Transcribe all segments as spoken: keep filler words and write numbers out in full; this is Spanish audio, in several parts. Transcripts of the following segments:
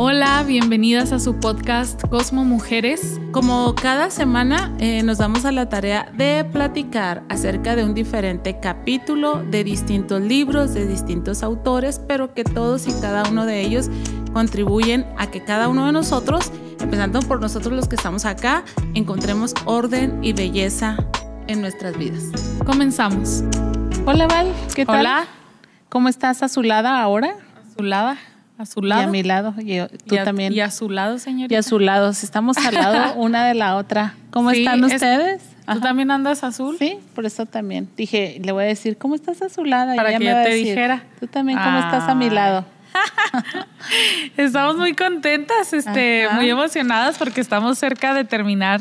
Hola, bienvenidas a su podcast Cosmo Mujeres. Como cada semana eh, nos damos a la tarea de platicar acerca de un diferente capítulo de distintos libros, de distintos autores, pero que todos y cada uno de ellos contribuyen a que cada uno de nosotros, empezando por nosotros los que estamos acá, encontremos orden y belleza en nuestras vidas. Comenzamos. Hola Val, ¿qué tal? Hola. ¿Cómo estás azulada ahora? Azulada. A su lado. Y a mi lado. Y tú y a, también. Y a su lado, señorita. Y a su lado. Estamos al lado una de la otra. ¿Cómo sí, están ustedes? Es, ¿Tú también andas azul? Sí, por eso también. Dije, le voy a decir, ¿cómo estás azulada? Para y que yo te decir, dijera. Tú también, ¿cómo ah. estás a mi lado? Estamos muy contentas, este, Ajá. muy emocionadas porque estamos cerca de terminar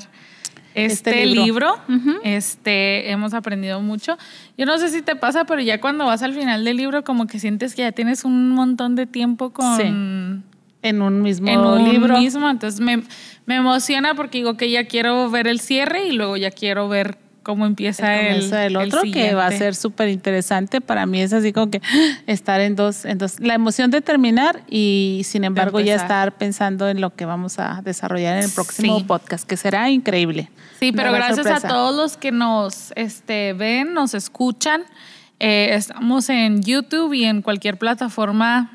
este, este libro. libro. Uh-huh. Este, hemos aprendido mucho. Yo no sé si te pasa, pero ya cuando vas al final del libro como que sientes que ya tienes un montón de tiempo con... Sí. En un mismo en un libro. Mismo. Entonces me, me emociona porque digo que ya quiero ver el cierre y luego ya quiero ver cómo empieza el, el, el otro, el que va a ser súper interesante. Para mí es así como que estar en dos, en dos. La emoción de terminar y sin embargo ya estar pensando en lo que vamos a desarrollar en el próximo sí. podcast, que será increíble. Sí, pero gracias sorpresa. a todos los que nos este, ven, nos escuchan. Eh, estamos en YouTube y en cualquier plataforma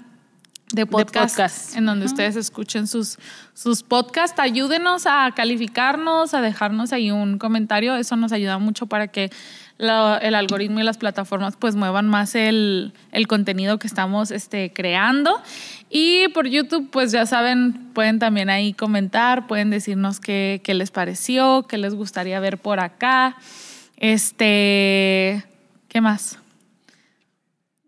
de podcast, de podcast. en donde uh-huh. ustedes escuchen sus, sus podcasts. Ayúdenos a calificarnos, a dejarnos ahí un comentario. Eso nos ayuda mucho para que lo, el algoritmo y las plataformas pues muevan más el, el contenido que estamos este, creando. Y por YouTube, pues ya saben, pueden también ahí comentar, pueden decirnos qué, qué les pareció, qué les gustaría ver por acá. Este, ¿qué más?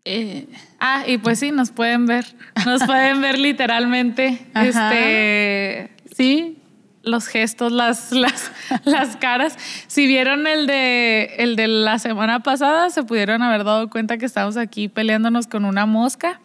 Eh, ah, y pues sí, nos pueden ver. Nos pueden ver literalmente. Este, sí, los gestos, las, las, las caras. Si vieron el de, el de la semana pasada, se pudieron haber dado cuenta que estamos aquí peleándonos con una mosca.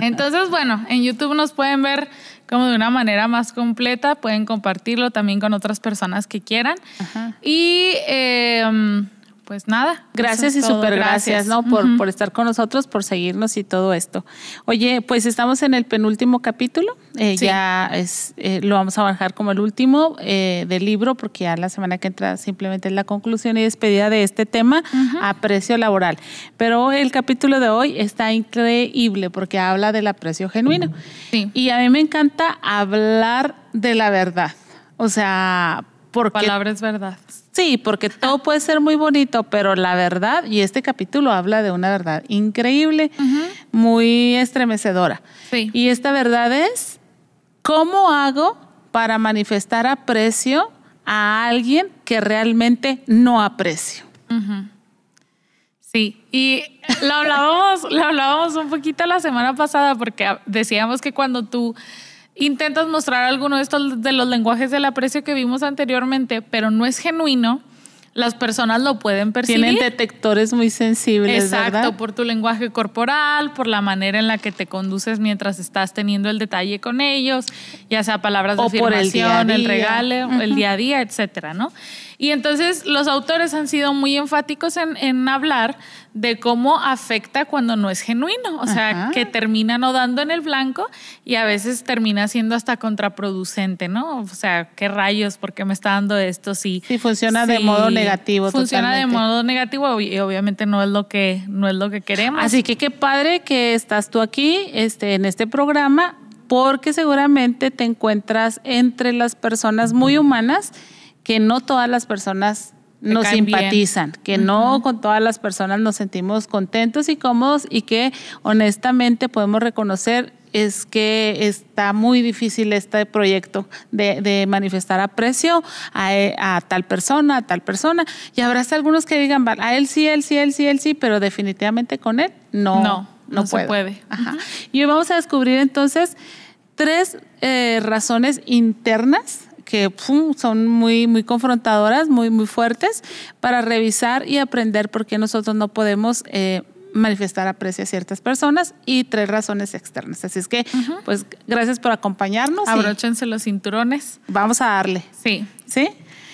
Entonces, bueno, en YouTube nos pueden ver como de una manera más completa. Pueden compartirlo también con otras personas que quieran. Ajá. Y... Eh, pues nada. Gracias y súper gracias, ¿no? Por, uh-huh. por estar con nosotros, por seguirnos y todo esto. Oye, pues estamos en el penúltimo capítulo. Eh, sí. Ya es, eh, lo vamos a bajar como el último eh, del libro, porque ya la semana que entra simplemente es la conclusión y despedida de este tema uh-huh. aprecio laboral. Pero el capítulo de hoy está increíble porque habla del aprecio genuino. Uh-huh. Sí. Y a mí me encanta hablar de la verdad. O sea, porque... Palabra es verdad. Sí, porque todo puede ser muy bonito, pero la verdad, y este capítulo habla de una verdad increíble, uh-huh. muy estremecedora. Sí. Y esta verdad es, ¿cómo hago para manifestar aprecio a alguien que realmente no aprecio? Uh-huh. Sí, y lo hablábamos, lo hablábamos un poquito la semana pasada porque decíamos que cuando tú... intentas mostrar alguno de estos de los lenguajes del aprecio que vimos anteriormente, pero no es genuino, las personas lo pueden percibir. Tienen detectores muy sensibles, Exacto, ¿verdad? Por tu lenguaje corporal, por la manera en la que te conduces mientras estás teniendo el detalle con ellos, ya sea palabras de o afirmación, el, el regalo, uh-huh. el día a día, etcétera, ¿no? Y entonces los autores han sido muy enfáticos en, en hablar de cómo afecta cuando no es genuino, o sea, Ajá. que termina no dando en el blanco y a veces termina siendo hasta contraproducente, ¿no? O sea, ¿qué rayos? ¿Por qué me está dando esto? Sí, sí funciona sí, de modo negativo. Funciona totalmente. de modo negativo y obviamente no es lo que no es lo que queremos. Así que qué padre que estás tú aquí, este, en este programa, porque seguramente te encuentras entre las personas muy humanas. Que no todas las personas nos simpatizan, bien. que uh-huh. no con todas las personas nos sentimos contentos y cómodos y que honestamente podemos reconocer es que está muy difícil este proyecto de, de manifestar aprecio a, a tal persona, a tal persona. Y habrá hasta algunos que digan, a él sí, él sí, él sí, él sí, pero definitivamente con él no, no, no, no se puede. Ajá. Uh-huh. Y hoy vamos a descubrir entonces tres eh, razones internas que pum, son muy, muy confrontadoras, muy, muy fuertes, para revisar y aprender por qué nosotros no podemos eh, manifestar aprecio a ciertas personas y tres razones externas. Así es que, uh-huh. pues, gracias por acompañarnos. Abróchense los cinturones. Vamos a darle. Sí. ¿Sí?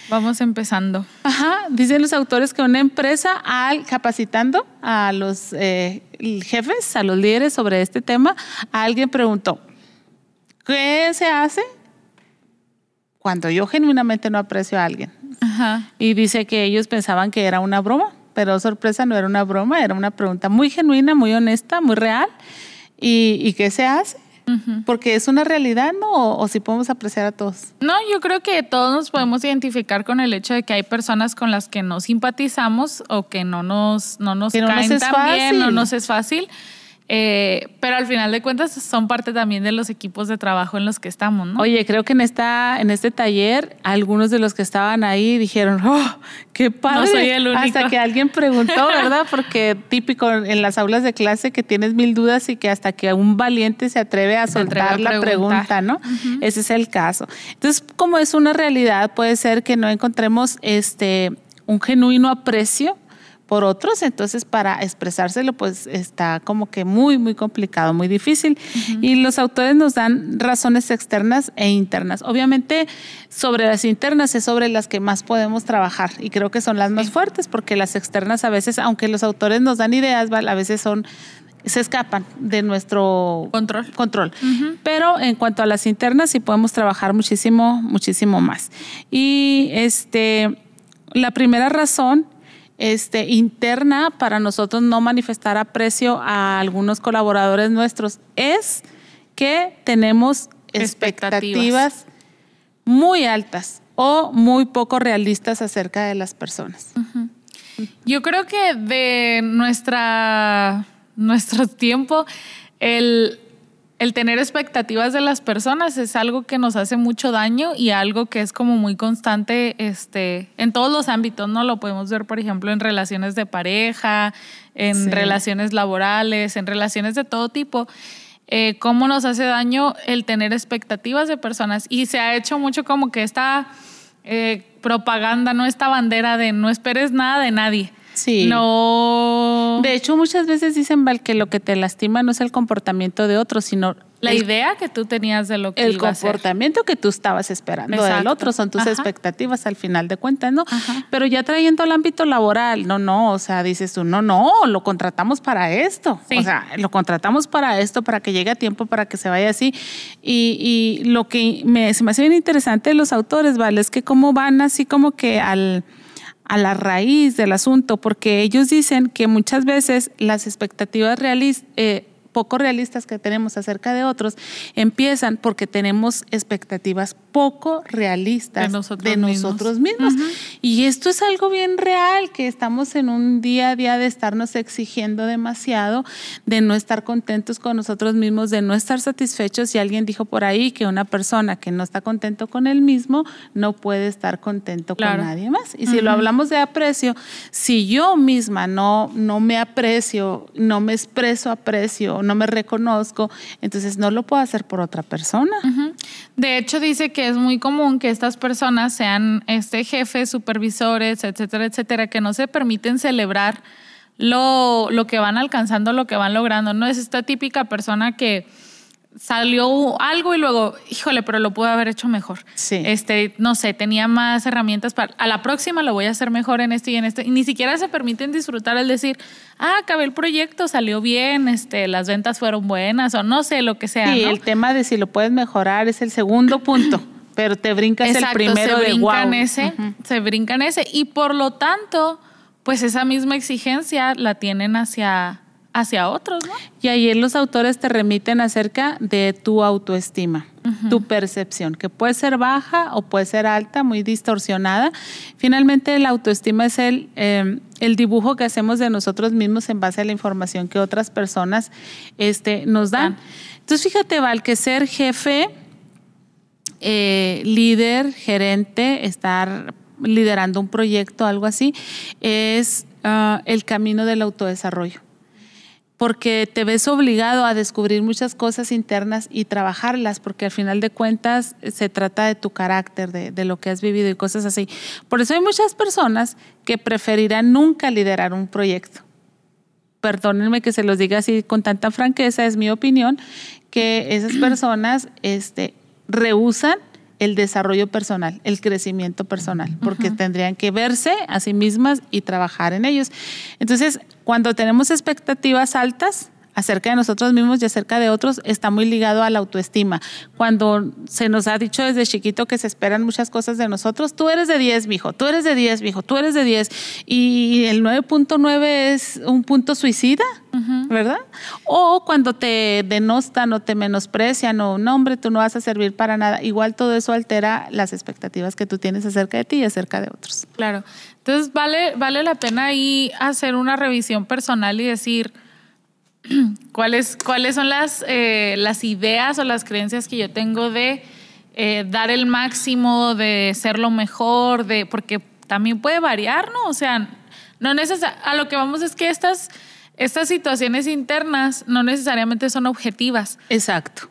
Vamos empezando. Ajá. Dicen los autores que una empresa, al capacitando a los eh, jefes, a los líderes sobre este tema, alguien preguntó, ¿Qué se hace? Cuando yo genuinamente no aprecio a alguien. Ajá. Y dice que ellos pensaban que era una broma, pero sorpresa, no era una broma, era una pregunta muy genuina, muy honesta, muy real. ¿Y, y qué se hace? Uh-huh. Porque es una realidad, ¿no? O, o si podemos apreciar a todos. No, yo creo que todos nos podemos identificar con el hecho de que hay personas con las que no simpatizamos o que no nos, no nos caen tan bien, fácil. no nos es fácil. Eh, pero al final de cuentas son parte también de los equipos de trabajo en los que estamos, ¿no? Oye, creo que en, esta, en este taller algunos de los que estaban ahí dijeron, ¡oh, qué padre! No soy el único. Hasta que alguien preguntó, ¿verdad? Porque típico en las aulas de clase que tienes mil dudas y que hasta que un valiente se atreve a se soltar atreve a la pregunta, ¿no? Uh-huh. Ese es el caso. Entonces, como es una realidad, puede ser que no encontremos este, un genuino aprecio por otros, entonces para expresárselo pues está como que muy, muy complicado, muy difícil. Uh-huh. Y los autores nos dan razones externas e internas. Obviamente sobre las internas es sobre las que más podemos trabajar y creo que son las más sí. fuertes, porque las externas a veces, aunque los autores nos dan ideas, a veces son... se escapan de nuestro control. control. Uh-huh. Pero en cuanto a las internas sí podemos trabajar muchísimo, muchísimo más. Y este, la primera razón Este, interna para nosotros no manifestar aprecio a algunos colaboradores nuestros es que tenemos expectativas, expectativas muy altas o muy poco realistas acerca de las personas. Uh-huh. Yo creo que de nuestra, nuestro tiempo el, el tener expectativas de las personas es algo que nos hace mucho daño y algo que es como muy constante este, en todos los ámbitos, ¿no? Lo podemos ver, por ejemplo, en relaciones de pareja, en sí. relaciones laborales, en relaciones de todo tipo. Eh, cómo nos hace daño el tener expectativas de personas. Y se ha hecho mucho como que esta eh, propaganda, ¿no? Esta bandera de no esperes nada de nadie. Sí. No. De hecho, muchas veces dicen, Val, que lo que te lastima no es el comportamiento de otro, sino la el, idea que tú tenías de lo que el iba comportamiento a hacer. Que tú estabas esperando Exacto. del otro, son tus Ajá. expectativas al final de cuentas, ¿no? Ajá. Pero ya trayendo al ámbito laboral, no, no, o sea, dices tú, no, no, lo contratamos para esto, sí. o sea, lo contratamos para esto, para que llegue a tiempo, para que se vaya así. Y, y lo que me, se me hace bien interesante de los autores, Val, es que cómo van así como que al... a la raíz del asunto, porque ellos dicen que muchas veces las expectativas realis, eh, poco realistas que tenemos acerca de otros empiezan porque tenemos expectativas poco realistas de nosotros, de nosotros mismos. mismos. Uh-huh. Y esto es algo bien real, que estamos en un día a día de estarnos exigiendo demasiado, de no estar contentos con nosotros mismos, de no estar satisfechos. Y alguien dijo por ahí que una persona que no está contento con él mismo no puede estar contento claro. con nadie más. Y uh-huh. si lo hablamos de aprecio, si yo misma no, no me aprecio, no me expreso aprecio, no me reconozco, entonces no lo puedo hacer por otra persona. Uh-huh. De hecho, dice que es muy común que estas personas sean este, jefes, supervisores, etcétera, etcétera, que no se permiten celebrar lo, lo que van alcanzando, lo que van logrando. No es esta típica persona que salió algo y luego, híjole, pero lo pude haber hecho mejor. Sí. Este, no sé, tenía más herramientas para, a la próxima lo voy a hacer mejor en esto y en esto. Y ni siquiera se permiten disfrutar el decir, ah, acabé el proyecto, salió bien, este, las ventas fueron buenas o no sé, lo que sea. Sí, ¿no? El tema de si lo puedes mejorar es el segundo punto, pero te brincas Exacto, el primero de wow. Exacto, ese, uh-huh. se brincan ese. Y por lo tanto, pues esa misma exigencia la tienen hacia... hacia otros, ¿no? Y ahí los autores te remiten acerca de tu autoestima, uh-huh. tu percepción, que puede ser baja o puede ser alta, muy distorsionada. Finalmente, la autoestima es el, eh, el dibujo que hacemos de nosotros mismos en base a la información que otras personas este, nos dan. Ah. Entonces, fíjate, Val, que ser jefe, eh, líder, gerente, estar liderando un proyecto, algo así, es uh, el camino del autodesarrollo, porque te ves obligado a descubrir muchas cosas internas y trabajarlas, porque al final de cuentas se trata de tu carácter, de, de lo que has vivido y cosas así. Por eso hay muchas personas que preferirán nunca liderar un proyecto. Perdónenme que se los diga así con tanta franqueza, es mi opinión, que esas personas este, rehúsan el desarrollo personal, el crecimiento personal, porque uh-huh. tendrían que verse a sí mismas y trabajar en ellos. Entonces, cuando tenemos expectativas altas, acerca de nosotros mismos y acerca de otros está muy ligado a la autoestima. Cuando se nos ha dicho desde chiquito que se esperan muchas cosas de nosotros, tú eres de diez, mijo, tú eres de diez, mijo, tú eres de diez. Y el nueve punto nueve es un punto suicida, uh-huh. ¿verdad? O cuando te denostan o te menosprecian o no, hombre, tú no vas a servir para nada. Igual todo eso altera las expectativas que tú tienes acerca de ti y acerca de otros. Claro. Entonces vale, vale la pena ahí hacer una revisión personal y decir... ¿Cuáles, cuáles son las, eh, las ideas o las creencias que yo tengo de eh, dar el máximo, de ser lo mejor, de, porque también puede variar, ¿no? O sea, no neces- a lo que vamos es que estas, estas situaciones internas no necesariamente son objetivas. Exacto.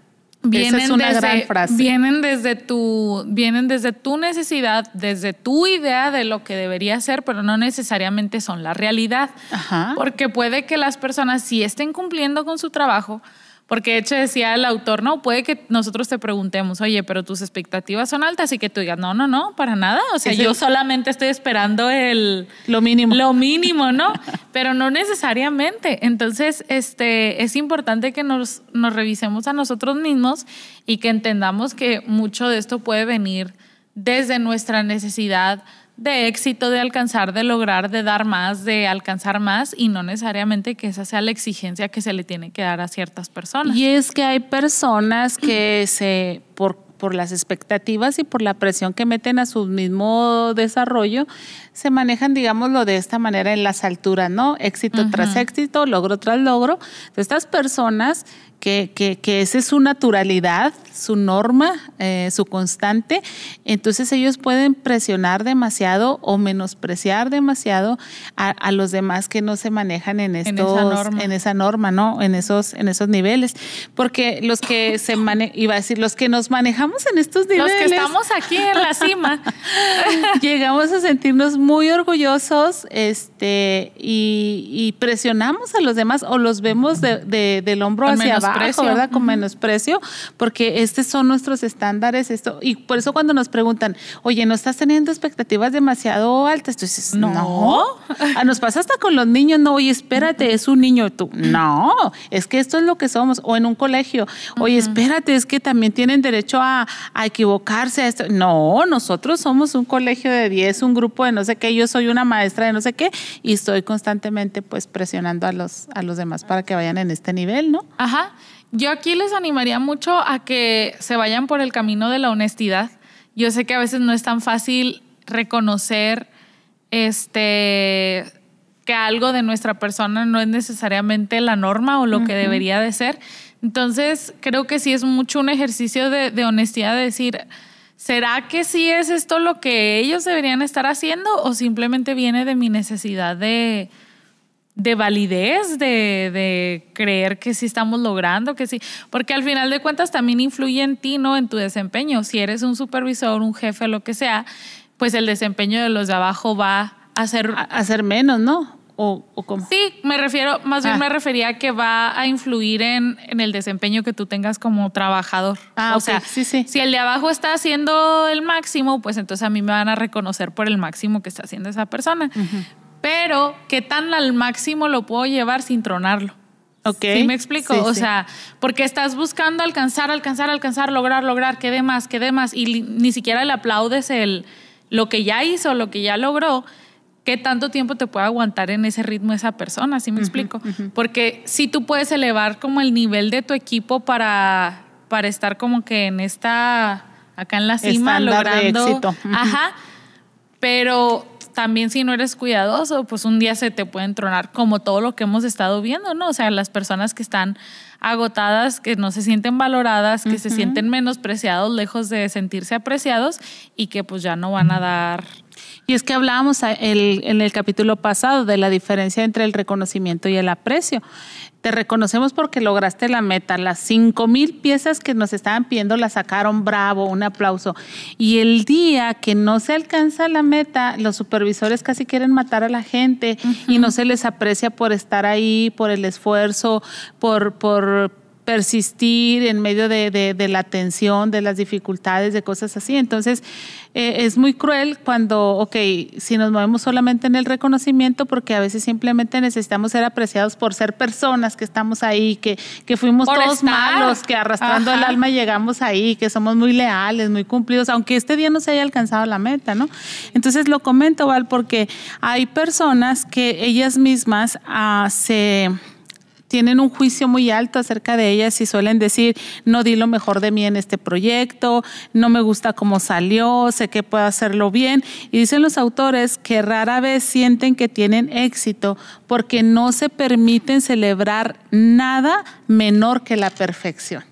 Vienen Esa es una desde, gran frase. Vienen desde, tu, vienen desde tu necesidad, desde tu idea de lo que debería ser, pero no necesariamente son la realidad. Ajá. Porque puede que las personas sí estén cumpliendo con su trabajo, porque de hecho decía el autor, no, puede que nosotros te preguntemos, oye, pero tus expectativas son altas y que tú digas, no, no, no, para nada. O sea, es yo el... solamente estoy esperando el... Lo mínimo. Lo mínimo, ¿no? Pero no necesariamente. Entonces, este, es importante que nos, nos revisemos a nosotros mismos y que entendamos que mucho de esto puede venir desde nuestra necesidad de éxito, de alcanzar, de lograr, de dar más, de alcanzar más, y no necesariamente que esa sea la exigencia que se le tiene que dar a ciertas personas. Y es que hay personas que se, por, por las expectativas y por la presión que meten a su mismo desarrollo, se manejan, digámoslo, de esta manera en las alturas, ¿no? Éxito uh-huh. tras éxito, logro tras logro. Estas personas que, que, que esa es su naturalidad, su norma, eh, su constante, entonces ellos pueden presionar demasiado o menospreciar demasiado a, a los demás que no se manejan en estos, en esa norma, en esa norma, ¿no? En esos, en esos niveles. Porque los que se mane- iba a decir, los que nos manejamos en estos niveles. Los que estamos aquí en la cima. Llegamos a sentirnos muy orgullosos este, y, y presionamos a los demás o los vemos de, de, del hombro con hacia abajo, ¿verdad? Con uh-huh. menosprecio, porque estos son nuestros estándares. Esto, y por eso cuando nos preguntan, oye, ¿no estás teniendo expectativas demasiado altas? Tú dices, no. ¿No? Ah, nos pasa hasta con los niños, no, oye, espérate, es un niño. Tú, no, es que esto es lo que somos. O en un colegio, oye, uh-huh. espérate, es que también tienen derecho a, a equivocarse. A esto. No, nosotros somos un colegio de diez, un grupo de no sé qué, yo soy una maestra de no sé qué y estoy constantemente pues presionando a los, a los demás para que vayan en este nivel, ¿no? Ajá. Yo aquí les animaría mucho a que se vayan por el camino de la honestidad. Yo sé que a veces no es tan fácil reconocer este, que algo de nuestra persona no es necesariamente la norma o lo uh-huh. que debería de ser. Entonces, creo que sí es mucho un ejercicio de, de honestidad, de decir... ¿Será que sí es esto lo que ellos deberían estar haciendo o simplemente viene de mi necesidad de, de validez, de, de creer que sí estamos logrando, que sí? Porque al final de cuentas también influye en ti, ¿no? En tu desempeño. Si eres un supervisor, un jefe, lo que sea, pues el desempeño de los de abajo va a ser... A, a ser menos, ¿no? O, o cómo. Sí, me refiero, más ah. bien me refería a que va a influir en, en el desempeño que tú tengas como trabajador. Ah, o okay. sea, sí, sí. Si el de abajo está haciendo el máximo, pues entonces a mí me van a reconocer por el máximo que está haciendo esa persona. Uh-huh. Pero, ¿qué tan al máximo lo puedo llevar sin tronarlo? Okay. ¿Sí me explico? Sí, o sí. sea, porque estás buscando alcanzar, alcanzar, alcanzar, lograr, lograr, que dé más, que dé más, y li, ni siquiera le aplaudes el, lo que ya hizo, lo que ya logró. ¿Qué tanto tiempo te puede aguantar en ese ritmo esa persona? ¿Sí me uh-huh, explico? Uh-huh. Porque sí tú puedes elevar como el nivel de tu equipo para, para estar como que en esta, acá en la cima, estándar logrando... de éxito. Uh-huh. Ajá, pero también si no eres cuidadoso, pues un día se te pueden tronar, como todo lo que hemos estado viendo, ¿no? O sea, las personas que están agotadas, que no se sienten valoradas, que uh-huh. se sienten menospreciados, lejos de sentirse apreciados y que pues ya no van a dar... Y es que hablábamos el, en el capítulo pasado de la diferencia entre el reconocimiento y el aprecio. Te reconocemos porque lograste la meta, las cinco mil piezas que nos estaban pidiendo las sacaron, bravo, un aplauso. Y el día que no se alcanza la meta, los supervisores casi quieren matar a la gente uh-huh. y no se les aprecia por estar ahí, por el esfuerzo, por... por persistir en medio de, de, de la tensión, de las dificultades, de cosas así. Entonces, eh, es muy cruel cuando, ok, si nos movemos solamente en el reconocimiento, porque a veces simplemente necesitamos ser apreciados por ser personas que estamos ahí, que, que fuimos por todos estar. malos, que arrastrando Ajá. el alma llegamos ahí, que somos muy leales, muy cumplidos, aunque este día no se haya alcanzado la meta, ¿no? Entonces, lo comento, Val, porque hay personas que ellas mismas uh, se... tienen un juicio muy alto acerca de ellas y suelen decir, no di lo mejor de mí en este proyecto, no me gusta cómo salió, sé que puedo hacerlo bien. Y dicen los autores que rara vez sienten que tienen éxito porque no se permiten celebrar nada menor que la perfección.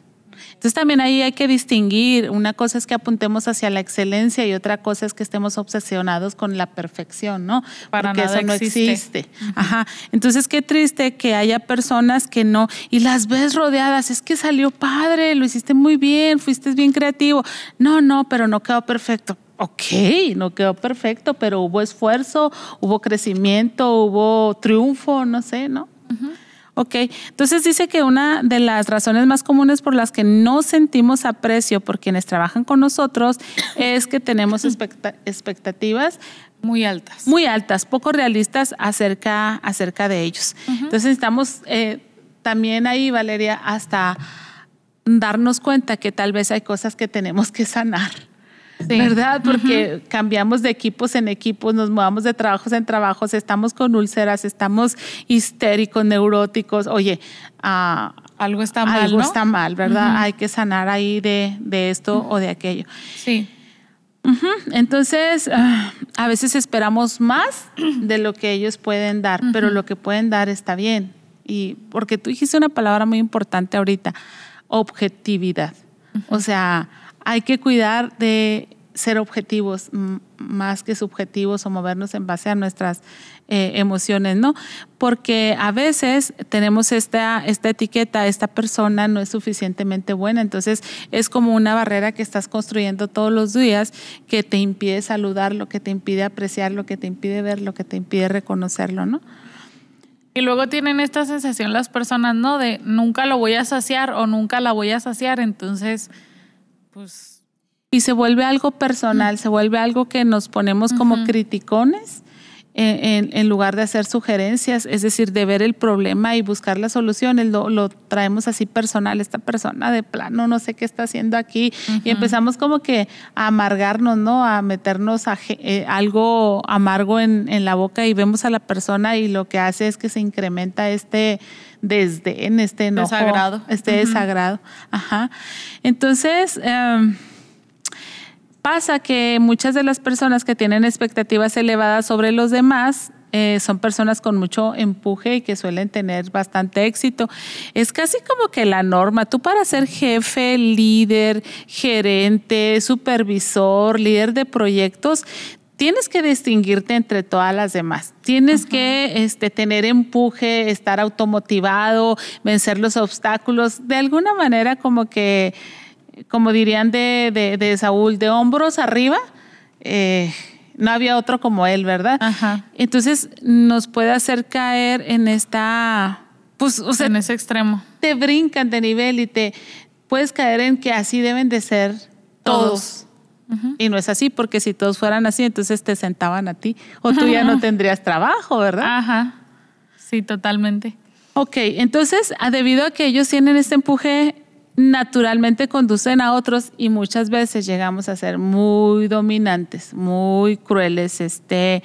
Entonces también ahí hay que distinguir, una cosa es que apuntemos hacia la excelencia y otra cosa es que estemos obsesionados con la perfección, ¿no? Para nada eso no existe. Ajá. Entonces qué triste que haya personas que no, y las ves rodeadas, es que salió padre, lo hiciste muy bien, fuiste bien creativo. No, no, pero no quedó perfecto. Ok, no quedó perfecto, pero hubo esfuerzo, hubo crecimiento, hubo triunfo, no sé, ¿no? Ajá. Ok, entonces dice que una de las razones más comunes por las que no sentimos aprecio por quienes trabajan con nosotros es que tenemos expecta- expectativas muy altas, muy altas, poco realistas acerca, acerca de ellos. Uh-huh. Entonces estamos eh, también ahí, Valeria, hasta darnos cuenta que tal vez hay cosas que tenemos que sanar. Sí. ¿Verdad? Porque uh-huh. cambiamos de equipos en equipos, nos mudamos de trabajos en trabajos, estamos con úlceras, estamos histéricos, neuróticos. Oye, uh, algo está mal, Algo ¿no? está mal, ¿verdad? Uh-huh. Hay que sanar ahí de, de esto uh-huh. o de aquello. Sí. Uh-huh. Entonces, uh, a veces esperamos más de lo que ellos pueden dar, uh-huh. pero lo que pueden dar está bien. Y porque tú dijiste una palabra muy importante ahorita, objetividad. Uh-huh. O sea... hay que cuidar de ser objetivos más que subjetivos o movernos en base a nuestras eh, emociones, ¿no? Porque a veces tenemos esta, esta etiqueta, esta persona no es suficientemente buena, entonces es como una barrera que estás construyendo todos los días que te impide saludar, lo que te impide apreciar, lo que te impide ver, lo que te impide reconocerlo, ¿no? Y luego tienen esta sensación las personas, ¿no? De nunca lo voy a saciar o nunca la voy a saciar, entonces... pues. Y se vuelve algo personal, mm. se vuelve algo que nos ponemos uh-huh. como criticones en, en, en lugar de hacer sugerencias, es decir, de ver el problema y buscar las soluciones, lo, lo traemos así personal, esta persona de plano no sé qué está haciendo aquí uh-huh. y empezamos como que a amargarnos, ¿no? A meternos a, eh, algo amargo en, en la boca y vemos a la persona y lo que hace es que se incrementa este... desde en este enojo, desagrado. este uh-huh. desagrado. Ajá. Entonces, um, pasa que muchas de las personas que tienen expectativas elevadas sobre los demás eh, son personas con mucho empuje y que suelen tener bastante éxito. Es casi como que la norma. Tú para ser jefe, líder, gerente, supervisor, líder de proyectos, tienes que distinguirte entre todas las demás. Tienes Ajá. que este, tener empuje, estar automotivado, vencer los obstáculos. De alguna manera, como que, como dirían de, de, de Saúl, de hombros arriba, eh, no había otro como él, ¿verdad? Ajá. Entonces nos puede hacer caer en esta... pues, o sea, en ese extremo. Te brincan de nivel y te puedes caer en que así deben de ser todos. todos. Y no es así, porque si todos fueran así, entonces te sentaban a ti o tú ya no tendrías trabajo, ¿verdad? Ajá, sí, totalmente. Ok, entonces, debido a que ellos tienen este empuje, naturalmente conducen a otros y muchas veces llegamos a ser muy dominantes, muy crueles, este,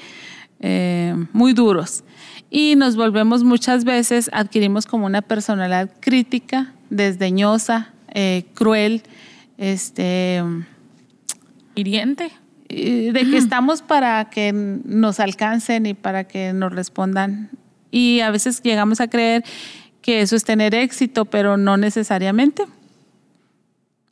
eh, muy duros. Y nos volvemos muchas veces, adquirimos como una personalidad crítica, desdeñosa, eh, cruel, este... hiriente. De que uh-huh. estamos para que nos alcancen y para que nos respondan. Y a veces llegamos a creer que eso es tener éxito, pero no necesariamente.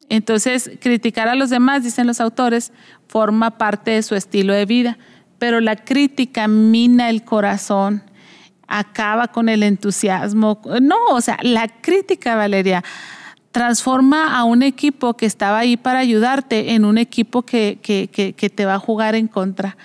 Entonces, criticar a los demás, dicen los autores, forma parte de su estilo de vida, pero la crítica mina el corazón, acaba con el entusiasmo. No, o sea, la crítica, Valeria, transforma a un equipo que estaba ahí para ayudarte en un equipo que, que, que, que te va a jugar en contra,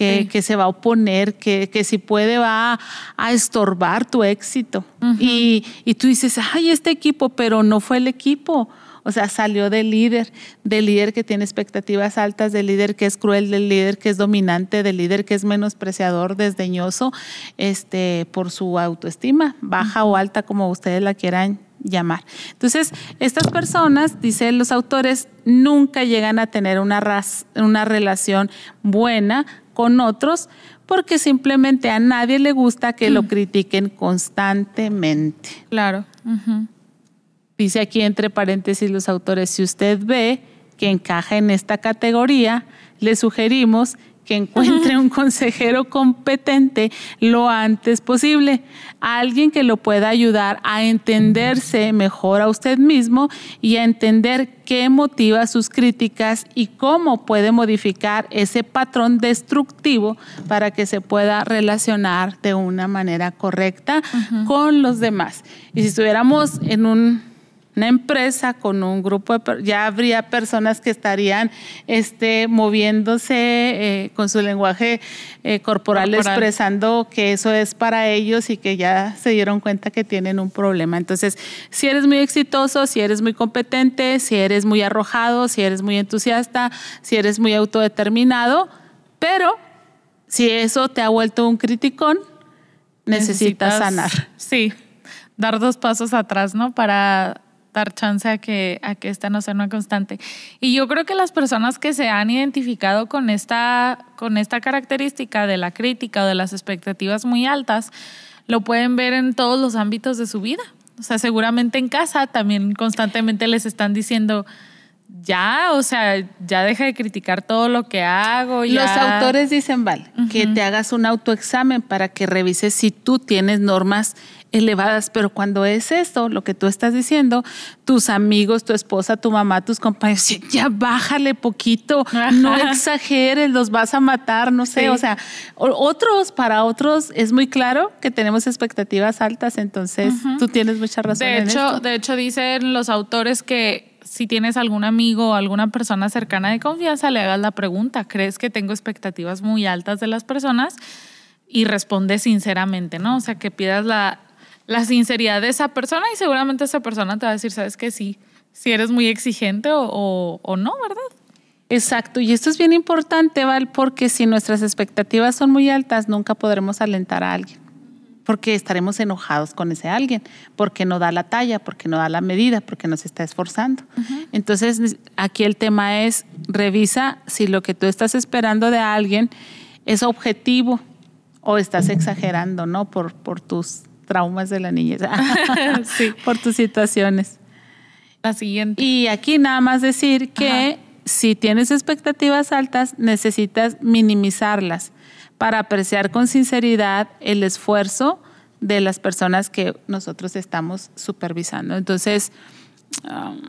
que, sí. que se va a oponer, que, que si puede va a, a estorbar tu éxito. Uh-huh. y, y tú dices, ay, este equipo, pero no fue el equipo. O sea, salió del líder, del líder que tiene expectativas altas, del líder que es cruel, del líder que es dominante, del líder que es menospreciador, desdeñoso, este, por su autoestima, baja o alta, como ustedes la quieran llamar. Entonces, estas personas, dicen los autores, nunca llegan a tener una, raz- una relación buena con otros, porque simplemente a nadie le gusta que lo critiquen constantemente. Claro. Uh-huh. Dice aquí entre paréntesis los autores, si usted ve que encaja en esta categoría, le sugerimos que encuentre un consejero competente lo antes posible, alguien que lo pueda ayudar a entenderse mejor a usted mismo y a entender qué motiva sus críticas y cómo puede modificar ese patrón destructivo para que se pueda relacionar de una manera correcta uh-huh. con los demás. Y si estuviéramos en un... una empresa con un grupo, de, ya habría personas que estarían este, moviéndose eh, con su lenguaje eh, corporal, corporal, expresando que eso es para ellos y que ya se dieron cuenta que tienen un problema. Entonces, si eres muy exitoso, si eres muy competente, si eres muy arrojado, si eres muy entusiasta, si eres muy autodeterminado, pero si eso te ha vuelto un criticón, necesitas, necesitas sanar. Sí, dar dos pasos atrás, ¿no? Para... dar chance a que, a que esta no sea una constante. Y yo creo que las personas que se han identificado con esta, con esta característica de la crítica o de las expectativas muy altas, lo pueden ver en todos los ámbitos de su vida. O sea, seguramente en casa también constantemente les están diciendo... Ya, o sea, ya deja de criticar todo lo que hago. Ya. Los autores dicen, vale, uh-huh. que te hagas un autoexamen para que revises si tú tienes normas elevadas. Pero cuando es esto, lo que tú estás diciendo, tus amigos, tu esposa, tu mamá, tus compañeros, ya bájale poquito, ajá. no exageres, los vas a matar, no sé. Sí. O sea, otros, para otros es muy claro que tenemos expectativas altas, entonces uh-huh. tú tienes mucha razón de en hecho, esto. De hecho, dicen los autores que si tienes algún amigo o alguna persona cercana de confianza, le hagas la pregunta, ¿crees que tengo expectativas muy altas de las personas? Y responde sinceramente, ¿no? O sea, que pidas la, la sinceridad de esa persona y seguramente esa persona te va a decir, ¿sabes qué? Sí, si eres muy exigente o, o, o no, ¿verdad? Exacto, y esto es bien importante, Val, porque si nuestras expectativas son muy altas, nunca podremos alentar a alguien. Porque estaremos enojados con ese alguien, porque no da la talla, porque no da la medida, porque no se está esforzando. Uh-huh. Entonces, aquí el tema es, revisa si lo que tú estás esperando de alguien es objetivo o estás uh-huh. exagerando, ¿no? Por, por tus traumas de la niñez, sí. por tus situaciones. La siguiente. Y aquí nada más decir que uh-huh. si tienes expectativas altas, necesitas minimizarlas para apreciar con sinceridad el esfuerzo de las personas que nosotros estamos supervisando. Entonces, um,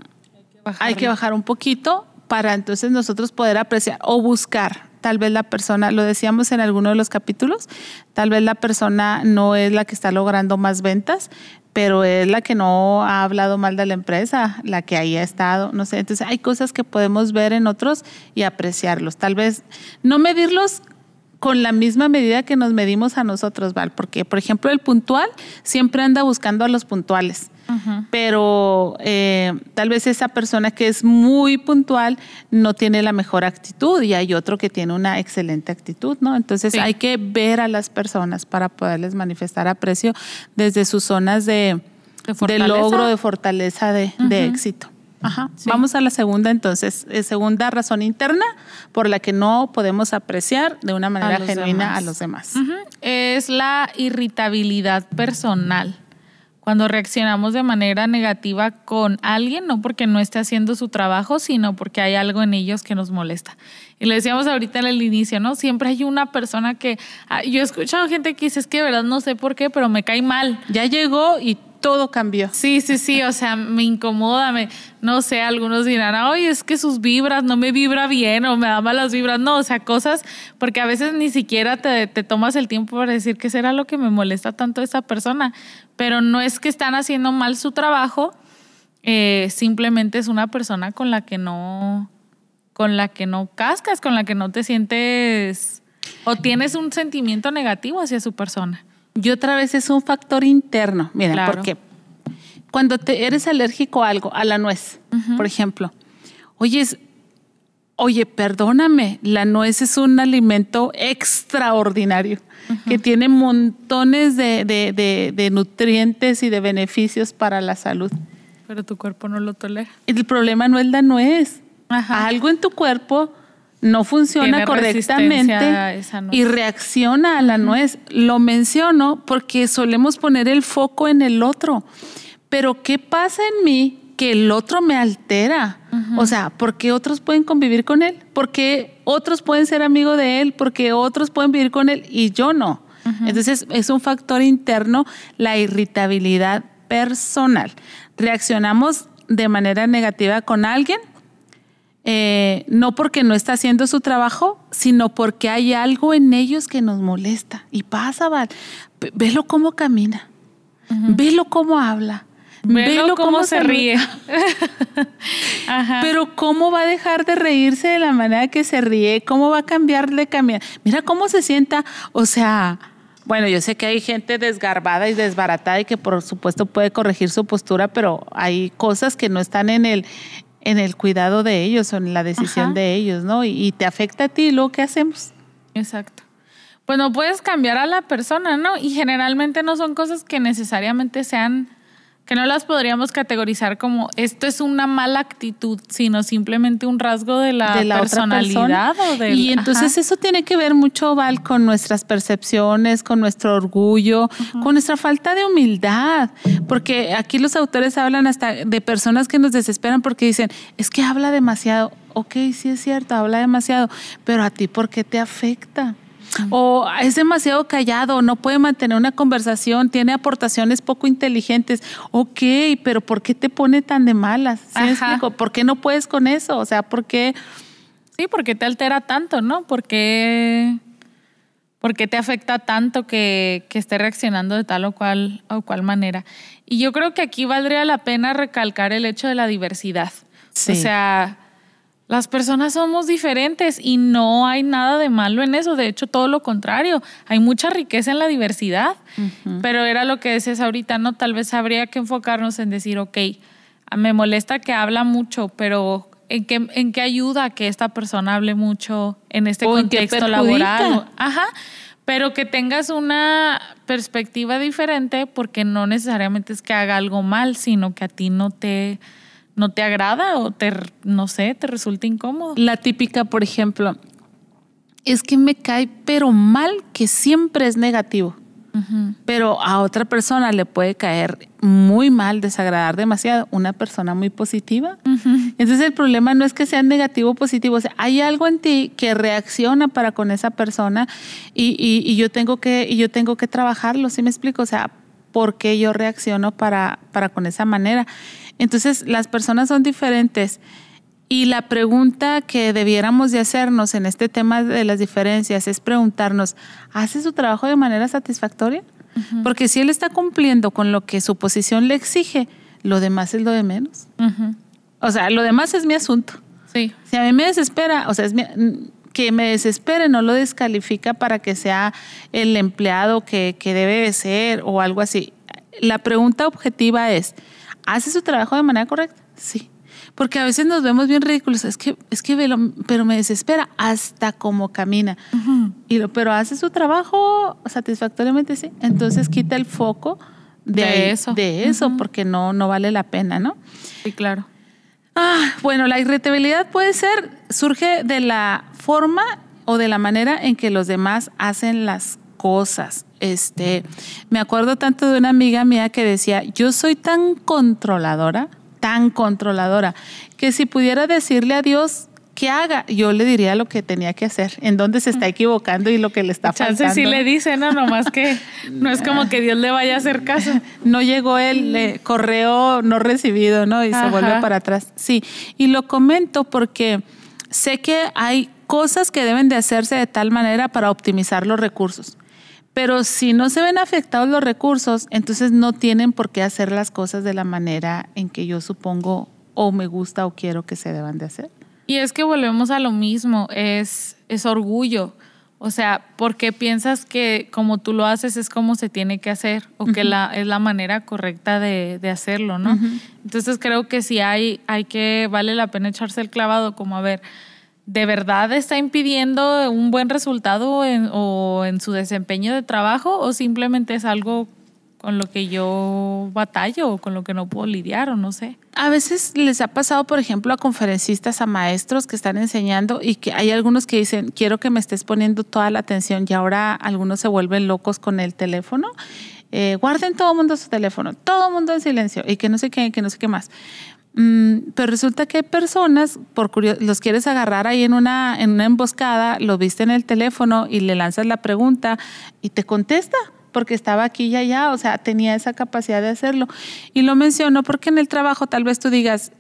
hay, que hay que bajar un poquito para entonces nosotros poder apreciar o buscar. Tal vez la persona, lo decíamos en alguno de los capítulos, tal vez la persona no es la que está logrando más ventas, pero es la que no ha hablado mal de la empresa, la que ahí ha estado, no sé. Entonces, hay cosas que podemos ver en otros y apreciarlos. Tal vez no medirlos con la misma medida que nos medimos a nosotros, Val, porque, por ejemplo, el puntual siempre anda buscando a los puntuales, uh-huh. pero eh, tal vez esa persona que es muy puntual no tiene la mejor actitud y hay otro que tiene una excelente actitud, ¿no? Entonces sí. hay que ver a las personas para poderles manifestar aprecio desde sus zonas de, de, de logro, de fortaleza, de, uh-huh. de éxito. Ajá. Sí. Vamos a la segunda entonces, segunda razón interna por la que no podemos apreciar de una manera genuina demás. a los demás. Uh-huh. Es la irritabilidad personal. Cuando reaccionamos de manera negativa con alguien, no porque no esté haciendo su trabajo, sino porque hay algo en ellos que nos molesta. Y le decíamos ahorita en el inicio, ¿no? Siempre hay una persona que... Yo he escuchado gente que dice, es que de verdad no sé por qué, pero me cae mal. Ya llegó y... todo cambió. Sí, sí, sí, o sea, me incomoda, me, no sé, algunos dirán, ay, es que sus vibras, no me vibra bien o me da malas vibras, no, o sea, cosas, porque a veces ni siquiera te, te tomas el tiempo para decir qué será lo que me molesta tanto a esa persona, pero no es que están haciendo mal su trabajo, eh, simplemente es una persona con la que no, con la que no cascas, con la que no te sientes O tienes un sentimiento negativo hacia su persona. Yo otra vez es un factor interno. Mira, claro. Porque cuando te eres alérgico a algo, a la nuez, uh-huh. por ejemplo, oye, oye, perdóname, la nuez es un alimento extraordinario uh-huh. que tiene montones de, de, de, de nutrientes y de beneficios para la salud. Pero tu cuerpo no lo tolera. El problema no es la nuez. Ajá. Algo en tu cuerpo no funciona correctamente y reacciona a la nuez. Lo menciono porque solemos poner el foco en el otro. Pero ¿qué pasa en mí que el otro me altera? Uh-huh. O sea, ¿por qué otros pueden convivir con él? ¿Por qué otros pueden ser amigos de él? ¿Por qué otros pueden vivir con él y yo no? Uh-huh. Entonces es un factor interno la irritabilidad personal. Reaccionamos de manera negativa con alguien. Eh, no porque no está haciendo su trabajo, sino porque hay algo en ellos que nos molesta. Y pasa, Val. Velo cómo camina, uh-huh. velo cómo habla, velo, velo cómo, cómo se, se ríe. Ajá. Pero cómo va a dejar de reírse de la manera que se ríe, cómo va a cambiar de caminar. Mira cómo se sienta, o sea... Bueno, yo sé que hay gente desgarbada y desbaratada y que por supuesto puede corregir su postura, pero hay cosas que no están en el... en el cuidado de ellos o en la decisión Ajá. de ellos, ¿no? Y, y te afecta a ti lo que hacemos. Exacto. Pues no puedes cambiar a la persona, ¿no? Y generalmente no son cosas que necesariamente sean, que no las podríamos categorizar como esto es una mala actitud, sino simplemente un rasgo de la, de la personalidad. Otra o del, y entonces Ajá. eso tiene que ver mucho, Val, con nuestras percepciones, con nuestro orgullo, Ajá. con nuestra falta de humildad. Porque aquí los autores hablan hasta de personas que nos desesperan porque dicen, es que habla demasiado. Ok, sí es cierto, habla demasiado, pero a ti, ¿por qué te afecta? O es demasiado callado, no puede mantener una conversación, tiene aportaciones poco inteligentes. Ok, pero ¿por qué te pone tan de malas? ¿Sí me explico? ¿Por qué no puedes con eso? O sea, ¿por qué? Sí, porque te altera tanto, ¿no? ¿Por qué, por qué te afecta tanto que, que esté reaccionando de tal o cual, o cual manera? Y yo creo que aquí valdría la pena recalcar el hecho de la diversidad. Sí. O sea... Las personas somos diferentes y no hay nada de malo en eso. De hecho, todo lo contrario. Hay mucha riqueza en la diversidad. Uh-huh. Pero era lo que decías ahorita, ¿no? Tal vez habría que enfocarnos en decir, ok, me molesta que habla mucho, pero ¿en qué, en qué ayuda que esta persona hable mucho en este o contexto en qué laboral? Ajá. Pero que tengas una perspectiva diferente porque no necesariamente es que haga algo mal, sino que a ti no te... no te agrada o te, no sé, te resulta incómodo. La típica, por ejemplo, es que me cae pero mal que siempre es negativo. Uh-huh. Pero a otra persona le puede caer muy mal, desagradar demasiado, una persona muy positiva. Uh-huh. Entonces el problema no es que sea negativo o positivo, o sea, hay algo en ti que reacciona para con esa persona y, y, y, yo, tengo que, y yo tengo que trabajarlo, ¿sí me explico? O sea, ¿por qué yo reacciono para, para con esa manera? Entonces, las personas son diferentes y la pregunta que debiéramos de hacernos en este tema de las diferencias es preguntarnos, ¿hace su trabajo de manera satisfactoria? Uh-huh. Porque si él está cumpliendo con lo que su posición le exige, lo demás es lo de menos. Uh-huh. O sea, lo demás es mi asunto. Sí. Si a mí me desespera, o sea, es mi, que me desespere no lo descalifica para que sea el empleado que, que debe de ser o algo así. La pregunta objetiva es, ¿hace su trabajo de manera correcta? Sí. Porque a veces nos vemos bien ridículos. Es que, es que velo, pero me desespera hasta como camina. Uh-huh. Y lo, pero hace su trabajo satisfactoriamente, sí. Entonces quita el foco de, de eso, de eso uh-huh. porque no, no vale la pena, ¿no? Sí, claro. Ah, bueno, la irritabilidad puede ser, surge de la forma o de la manera en que los demás hacen las cosas. Este, me acuerdo tanto de una amiga mía que decía, yo soy tan controladora, tan controladora, que si pudiera decirle a Dios que haga, yo le diría lo que tenía que hacer, en dónde se está equivocando y lo que le está faltando. Chance sí le dice, no, nomás que no es como que Dios le vaya a hacer caso. No llegó el eh, correo no recibido, ¿no? Y Ajá. se vuelve para atrás. Sí, y lo comento porque sé que hay cosas que deben de hacerse de tal manera para optimizar los recursos. Pero si no se ven afectados los recursos, entonces no tienen por qué hacer las cosas de la manera en que yo supongo o me gusta o quiero que se deban de hacer. Y es que volvemos a lo mismo, es, es orgullo. O sea, porque piensas que como tú lo haces es como se tiene que hacer o uh-huh. que la, es la manera correcta de, de hacerlo, ¿no? Uh-huh. Entonces creo que sí hay, hay que, vale la pena echarse el clavado como a ver, ¿de verdad está impidiendo un buen resultado en, o en su desempeño de trabajo o simplemente es algo con lo que yo batallo o con lo que no puedo lidiar o no sé? A veces les ha pasado, por ejemplo, a conferencistas, a maestros que están enseñando y que hay algunos que dicen, quiero que me estés poniendo toda la atención, y ahora algunos se vuelven locos con el teléfono. Eh, guarden todo el mundo su teléfono, todo el mundo en silencio y que no sé qué, que no sé qué más. Mm, pero resulta que hay personas, por curiosidad, los quieres agarrar ahí en una, en una emboscada, lo viste en el teléfono y le lanzas la pregunta y te contesta, porque estaba aquí y allá, o sea, tenía esa capacidad de hacerlo. Y lo menciono porque en el trabajo tal vez tú digas,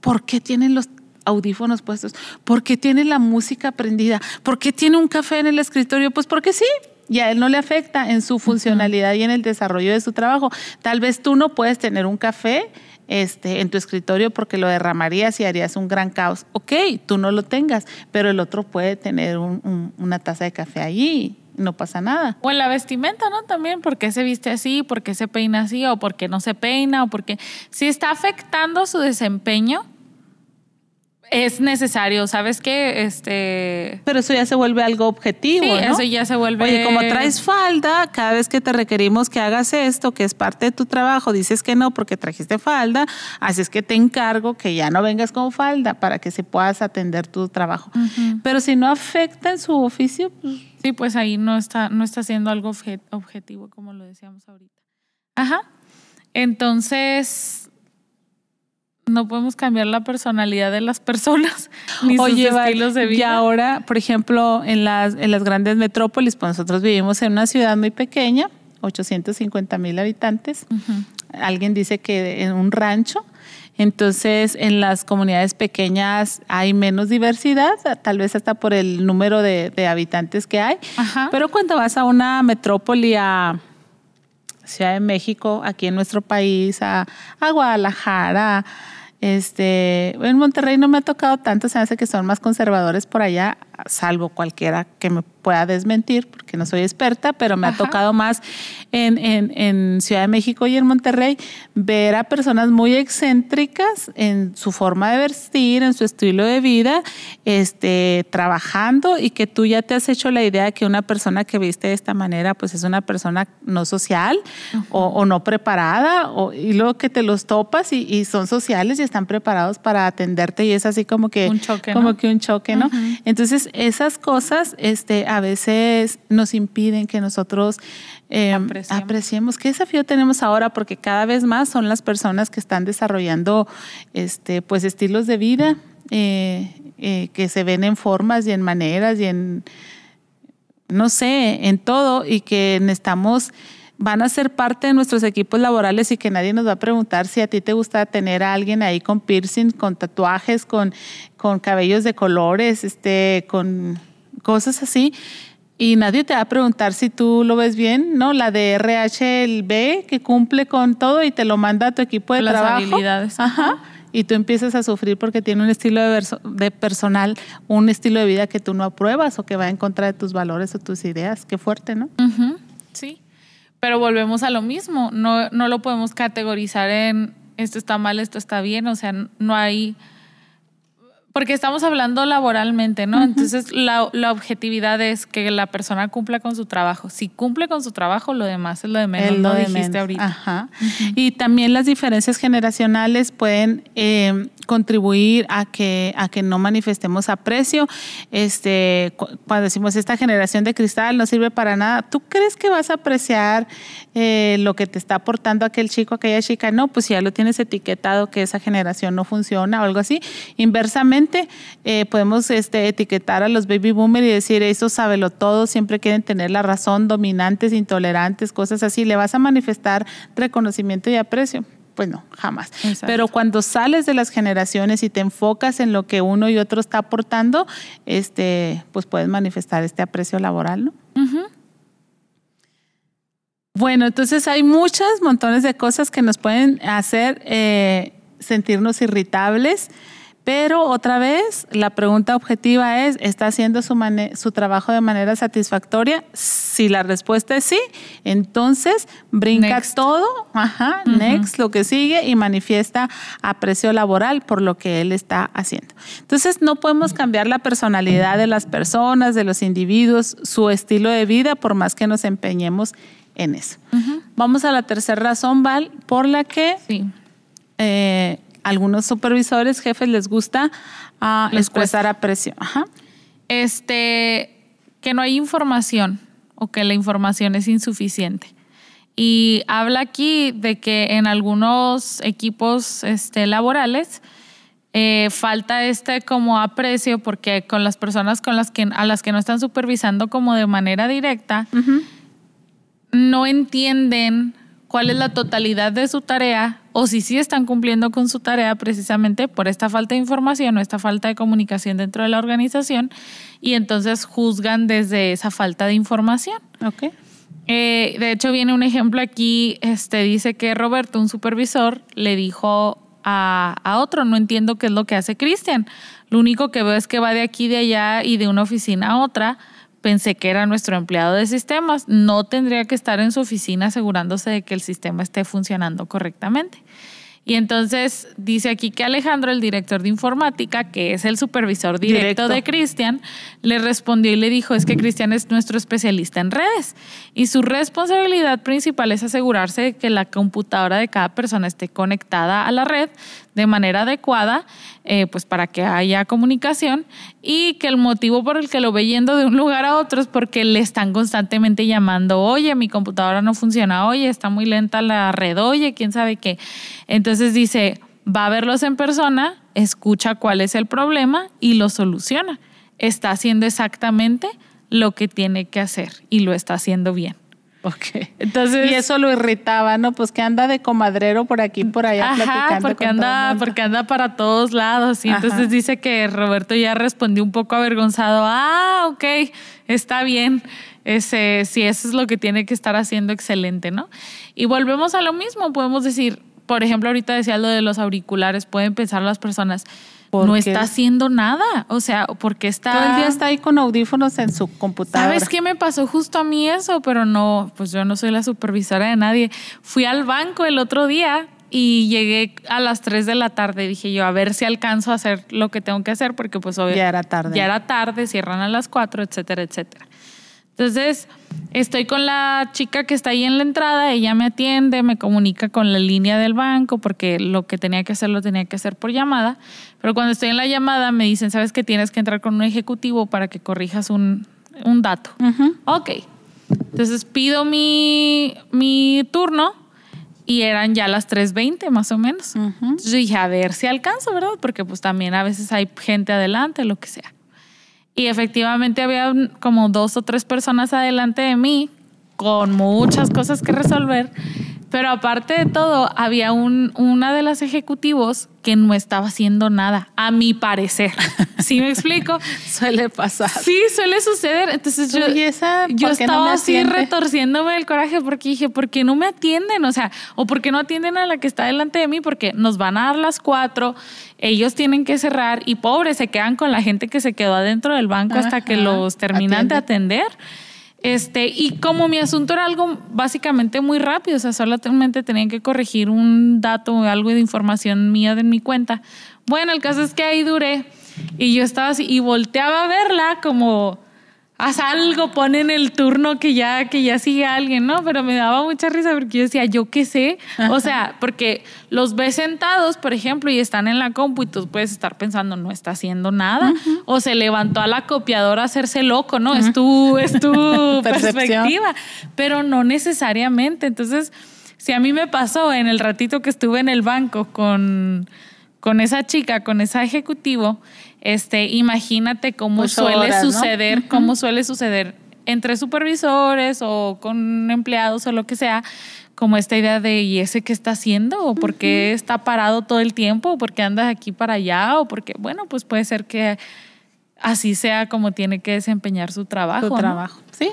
¿por qué tienen los audífonos puestos? ¿Por qué tiene la música prendida? ¿Por qué tiene un café en el escritorio? Pues porque sí, y a él no le afecta en su funcionalidad y en el desarrollo de su trabajo. Tal vez tú no puedes tener un café Este, en tu escritorio porque lo derramarías y harías un gran caos. Ok, tú no lo tengas, pero el otro puede tener un, un, una taza de café allí, no pasa nada. O en la vestimenta, ¿no? También, ¿por qué se viste así? ¿Por qué se peina así? ¿O por qué no se peina? ¿O por qué? Si está afectando su desempeño, es necesario, ¿sabes qué? Este... Pero eso ya se vuelve algo objetivo, sí, ¿no? Sí, eso ya se vuelve... Oye, como traes falda, cada vez que te requerimos que hagas esto, que es parte de tu trabajo, dices que no porque trajiste falda, así es que te encargo que ya no vengas con falda para que se puedas atender tu trabajo. Uh-huh. Pero si no afecta en su oficio... Pues... Sí, pues ahí no está, no está siendo algo objet- objetivo, como lo decíamos ahorita. Ajá. Entonces... no podemos cambiar la personalidad de las personas ni sus Oye, estilos de vida. Y ahora, por ejemplo, en las, en las grandes metrópolis, pues nosotros vivimos en una ciudad muy pequeña, ochocientos cincuenta mil habitantes. Uh-huh. Alguien dice que en un rancho. Entonces, en las comunidades pequeñas hay menos diversidad, tal vez hasta por el número de, de habitantes que hay. Ajá. Pero cuando vas a una metrópoli, a Ciudad de México, aquí en nuestro país, a, a Guadalajara, Este, en Monterrey no me ha tocado tanto, se hace que son más conservadores por allá, salvo cualquiera que me pueda desmentir, porque no soy experta, pero me Ajá. ha tocado más en, en, en Ciudad de México y en Monterrey ver a personas muy excéntricas en su forma de vestir, en su estilo de vida, este, trabajando, y que tú ya te has hecho la idea de que una persona que viste de esta manera pues es una persona no social o, o no preparada, o, y luego que te los topas y, y son sociales y están preparados para atenderte, y es así como que un choque, como ¿no? que un choque, ¿no? Uh-huh. Entonces esas cosas este, a veces nos impiden que nosotros eh, apreciemos. apreciemos. ¿Qué desafío tenemos ahora? Porque cada vez más son las personas que están desarrollando este, pues, estilos de vida eh, eh, que se ven en formas y en maneras y en, no sé, en todo, y que necesitamos... van a ser parte de nuestros equipos laborales, y que nadie nos va a preguntar si a ti te gusta tener a alguien ahí con piercing, con tatuajes, con, con cabellos de colores, este, con cosas así. Y nadie te va a preguntar si tú lo ves bien, ¿no? La de R H L B que cumple con todo y te lo manda a tu equipo de Las trabajo. Las habilidades. Ajá. Y tú empiezas a sufrir porque tiene un estilo de, verso, de personal, un estilo de vida que tú no apruebas o que va en contra de tus valores o tus ideas. Qué fuerte, ¿no? Uh-huh. Sí. Pero volvemos a lo mismo, no, no lo podemos categorizar en esto está mal, esto está bien, o sea, no hay... Porque estamos hablando laboralmente, ¿no? Uh-huh. Entonces la, la objetividad es que la persona cumpla con su trabajo. Si cumple con su trabajo, lo demás es lo de menos, lo, lo de dijiste menos. Ahorita. Ajá. Uh-huh. Y también las diferencias generacionales pueden eh, contribuir a que, a que no manifestemos aprecio. Este, cu- cuando decimos esta generación de cristal no sirve para nada, ¿tú crees que vas a apreciar eh, lo que te está aportando aquel chico, aquella chica? No, pues ya lo tienes etiquetado que esa generación no funciona o algo así. Inversamente, Eh, podemos este, etiquetar a los baby boomers y decir, eso sábelo todo, siempre quieren tener la razón, dominantes, intolerantes, cosas así. ¿Le vas a manifestar reconocimiento y aprecio? Pues no, jamás. Exacto. Pero cuando sales de las generaciones y te enfocas en lo que uno y otro está aportando, este, pues puedes manifestar este aprecio laboral, ¿no? Uh-huh. Bueno, entonces hay muchas, montones de cosas que nos pueden hacer eh, sentirnos irritables, Pero otra vez, la pregunta objetiva es, ¿está haciendo su, su trabajo de manera satisfactoria? Si la respuesta es sí, entonces brinca next. todo, ajá, uh-huh. next, lo que sigue, y manifiesta aprecio laboral por lo que él está haciendo. Entonces, no podemos cambiar la personalidad de las personas, de los individuos, su estilo de vida, por más que nos empeñemos en eso. Uh-huh. Vamos a la tercera razón, Val, por la que... Sí. Eh, algunos supervisores, jefes, les gusta uh, les expresar aprecio. Ajá. Este, que no hay información o que la información es insuficiente. Y habla aquí de que en algunos equipos este, laborales eh, falta este como aprecio, porque con las personas con las que, a las que no están supervisando como de manera directa, uh-huh. no entienden cuál es la totalidad de su tarea, o si sí están cumpliendo con su tarea precisamente por esta falta de información o esta falta de comunicación dentro de la organización, y entonces juzgan desde esa falta de información. Okay. Eh, de hecho, viene un ejemplo aquí, este, dice que Roberto, un supervisor, le dijo a, a otro, no entiendo qué es lo que hace Cristian, lo único que veo es que va de aquí, de allá y de una oficina a otra, pensé que era nuestro empleado de sistemas, no tendría que estar en su oficina asegurándose de que el sistema esté funcionando correctamente. Y entonces dice aquí que Alejandro, el director de informática, que es el supervisor directo, directo. de Cristian, le respondió y le dijo, es que Cristian es nuestro especialista en redes y su responsabilidad principal es asegurarse de que la computadora de cada persona esté conectada a la red de manera adecuada, eh, pues para que haya comunicación, y que el motivo por el que lo ve yendo de un lugar a otro es porque le están constantemente llamando, oye, mi computadora no funciona, oye, está muy lenta la red, oye, quién sabe qué. Entonces dice, va a verlos en persona, escucha cuál es el problema y lo soluciona. Está haciendo exactamente lo que tiene que hacer y lo está haciendo bien. Okay. Entonces, y eso lo irritaba, ¿no? Pues que anda de comadrero por aquí, por allá, ajá, platicando porque con anda, todo el mundo. Porque anda para todos lados. Y ajá. Entonces dice que Roberto ya respondió un poco avergonzado. Ah, ok, está bien. Ese, si eso es lo que tiene que estar haciendo, excelente, ¿no? Y volvemos a lo mismo. Podemos decir, por ejemplo, ahorita decía lo de los auriculares. Pueden pensar las personas... No está haciendo nada, o sea, porque está... Todo el día está ahí con audífonos en su computadora. ¿Sabes qué me pasó justo a mí eso? Pero no, pues yo no soy la supervisora de nadie. Fui al banco el otro día y llegué a las tres de la tarde. Dije yo, a ver si alcanzo a hacer lo que tengo que hacer, porque pues obviamente... Ya era tarde. Ya era tarde, cierran a las cuatro, etcétera, etcétera. Entonces, estoy con la chica que está ahí en la entrada, ella me atiende, me comunica con la línea del banco, porque lo que tenía que hacer lo tenía que hacer por llamada. Pero cuando estoy en la llamada me dicen, ¿sabes que tienes que entrar con un ejecutivo para que corrijas un, un dato? Uh-huh. Ok. Entonces pido mi, mi turno y eran ya las tres veinte más o menos. Uh-huh. Entonces dije, a ver si alcanzo, ¿verdad? Porque pues también a veces hay gente adelante, lo que sea. Y efectivamente había como dos o tres personas adelante de mí con muchas cosas que resolver, pero aparte de todo había un, una de las ejecutivos que no estaba haciendo nada, a mi parecer. ¿Sí me explico? Suele pasar. Sí, suele suceder. Entonces yo, esa, yo estaba no así retorciéndome el coraje porque dije, ¿por qué no me atienden? O sea, o ¿por qué no atienden a la que está delante de mí? Porque nos van a dar las cuatro, ellos tienen que cerrar y pobres se quedan con la gente que se quedó adentro del banco. Ajá, hasta que los terminan atiende. de atender. Este, y como mi asunto era algo básicamente muy rápido, o sea, solamente tenían que corregir un dato o algo de información mía de mi cuenta. Bueno, el caso es que ahí duré y yo estaba así y volteaba a verla como, haz algo, pon en el turno que ya, que ya sigue alguien, ¿no? Pero me daba mucha risa porque yo decía, ¿yo qué sé? Ajá. O sea, porque los ves sentados, por ejemplo, y están en la compu y tú puedes estar pensando, no está haciendo nada. Uh-huh. O se levantó a la copiadora a hacerse loco, ¿no? Uh-huh. Es tu, es tu perspectiva. Pero no necesariamente. Entonces, si a mí me pasó en el ratito que estuve en el banco con, con esa chica, con esa ejecutivo... Este, imagínate cómo Ocho suele horas, suceder, ¿no? Cómo suele suceder entre supervisores o con empleados o lo que sea, como esta idea de ¿y ese qué está haciendo? ¿O por qué uh-huh. está parado todo el tiempo? ¿O por qué andas aquí para allá? ¿O porque, bueno, pues puede ser que así sea como tiene que desempeñar su trabajo? Su ¿no? trabajo, sí.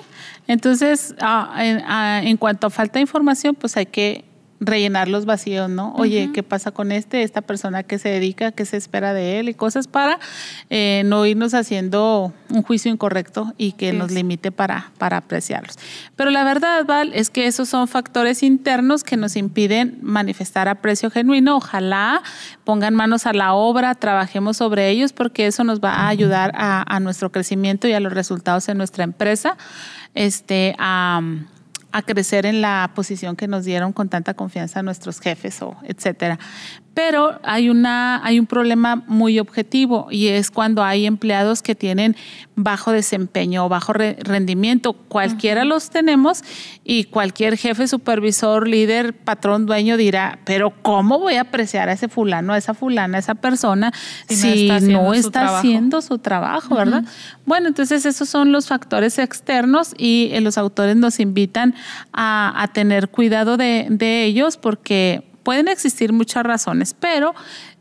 Entonces, ah, en, ah, en cuanto a falta de información, pues hay que rellenar los vacíos, ¿no? Oye, uh-huh. ¿qué pasa con este, esta persona que se dedica, qué se espera de él y cosas para eh, no irnos haciendo un juicio incorrecto y que sí. nos limite para, para apreciarlos? Pero la verdad, Val, es que esos son factores internos que nos impiden manifestar aprecio genuino. Ojalá pongan manos a la obra, trabajemos sobre ellos porque eso nos va a ayudar a, a nuestro crecimiento y a los resultados en nuestra empresa, este, a... a crecer en la posición que nos dieron con tanta confianza nuestros jefes o etcétera. Pero hay, una, hay un problema muy objetivo y es cuando hay empleados que tienen bajo desempeño o bajo re- rendimiento. Cualquiera uh-huh. los tenemos y cualquier jefe, supervisor, líder, patrón, dueño dirá, pero ¿cómo voy a apreciar a ese fulano, a esa fulana, a esa persona si, si no está haciendo, no está su, trabajo. haciendo su trabajo, uh-huh. verdad? Bueno, entonces esos son los factores externos y los autores nos invitan a, a tener cuidado de, de ellos porque pueden existir muchas razones, pero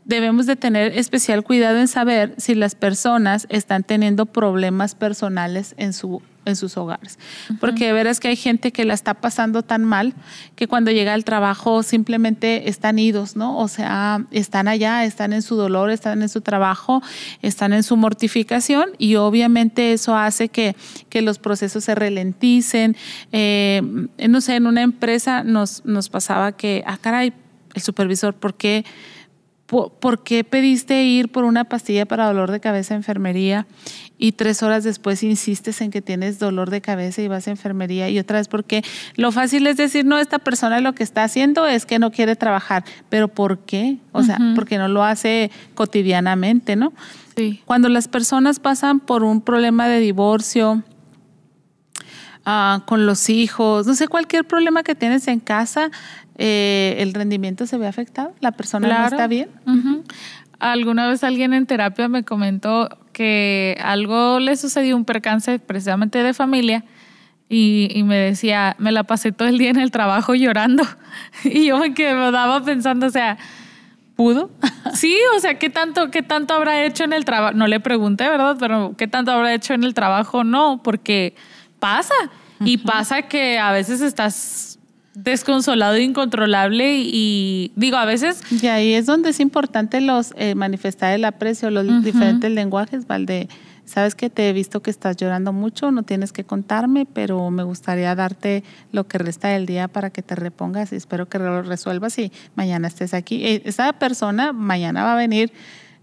debemos de tener especial cuidado en saber si las personas están teniendo problemas personales en su en sus hogares. Uh-huh. Porque de veras que hay gente que la está pasando tan mal que cuando llega al trabajo simplemente están idos, ¿no? O sea, están allá, están en su dolor, están en su trabajo, están en su mortificación y obviamente eso hace que, que los procesos se ralenticen. Eh, no sé, en una empresa nos, nos pasaba que, ah, caray, el supervisor, ¿por qué? ¿Por qué pediste ir por una pastilla para dolor de cabeza a enfermería y tres horas después insistes en que tienes dolor de cabeza y vas a enfermería? Y otra vez, porque lo fácil es decir, no, esta persona lo que está haciendo es que no quiere trabajar. ¿Pero por qué? O sea, uh-huh. porque no lo hace cotidianamente, ¿no? Sí. Cuando las personas pasan por un problema de divorcio, uh, con los hijos, no sé, cualquier problema que tienes en casa, Eh, el rendimiento se ve afectado, la persona claro. no está bien. Uh-huh. Alguna vez alguien en terapia me comentó que algo le sucedió, un percance precisamente de familia, y, y me decía, me la pasé todo el día en el trabajo llorando y yo me quedaba pensando, o sea, ¿pudo? Sí, o sea, ¿qué tanto, qué tanto habrá hecho en el trabajo? No le pregunté, ¿verdad? Pero ¿qué tanto habrá hecho en el trabajo? No, porque pasa uh-huh. y pasa que a veces estás desconsolado, incontrolable y digo, a veces... Y ahí es donde es importante los eh, manifestar el aprecio, los uh-huh. diferentes lenguajes, Valde. Sabes que te he visto que estás llorando mucho, no tienes que contarme, pero me gustaría darte lo que resta del día para que te repongas y espero que lo resuelvas y mañana estés aquí. Esa persona mañana va a venir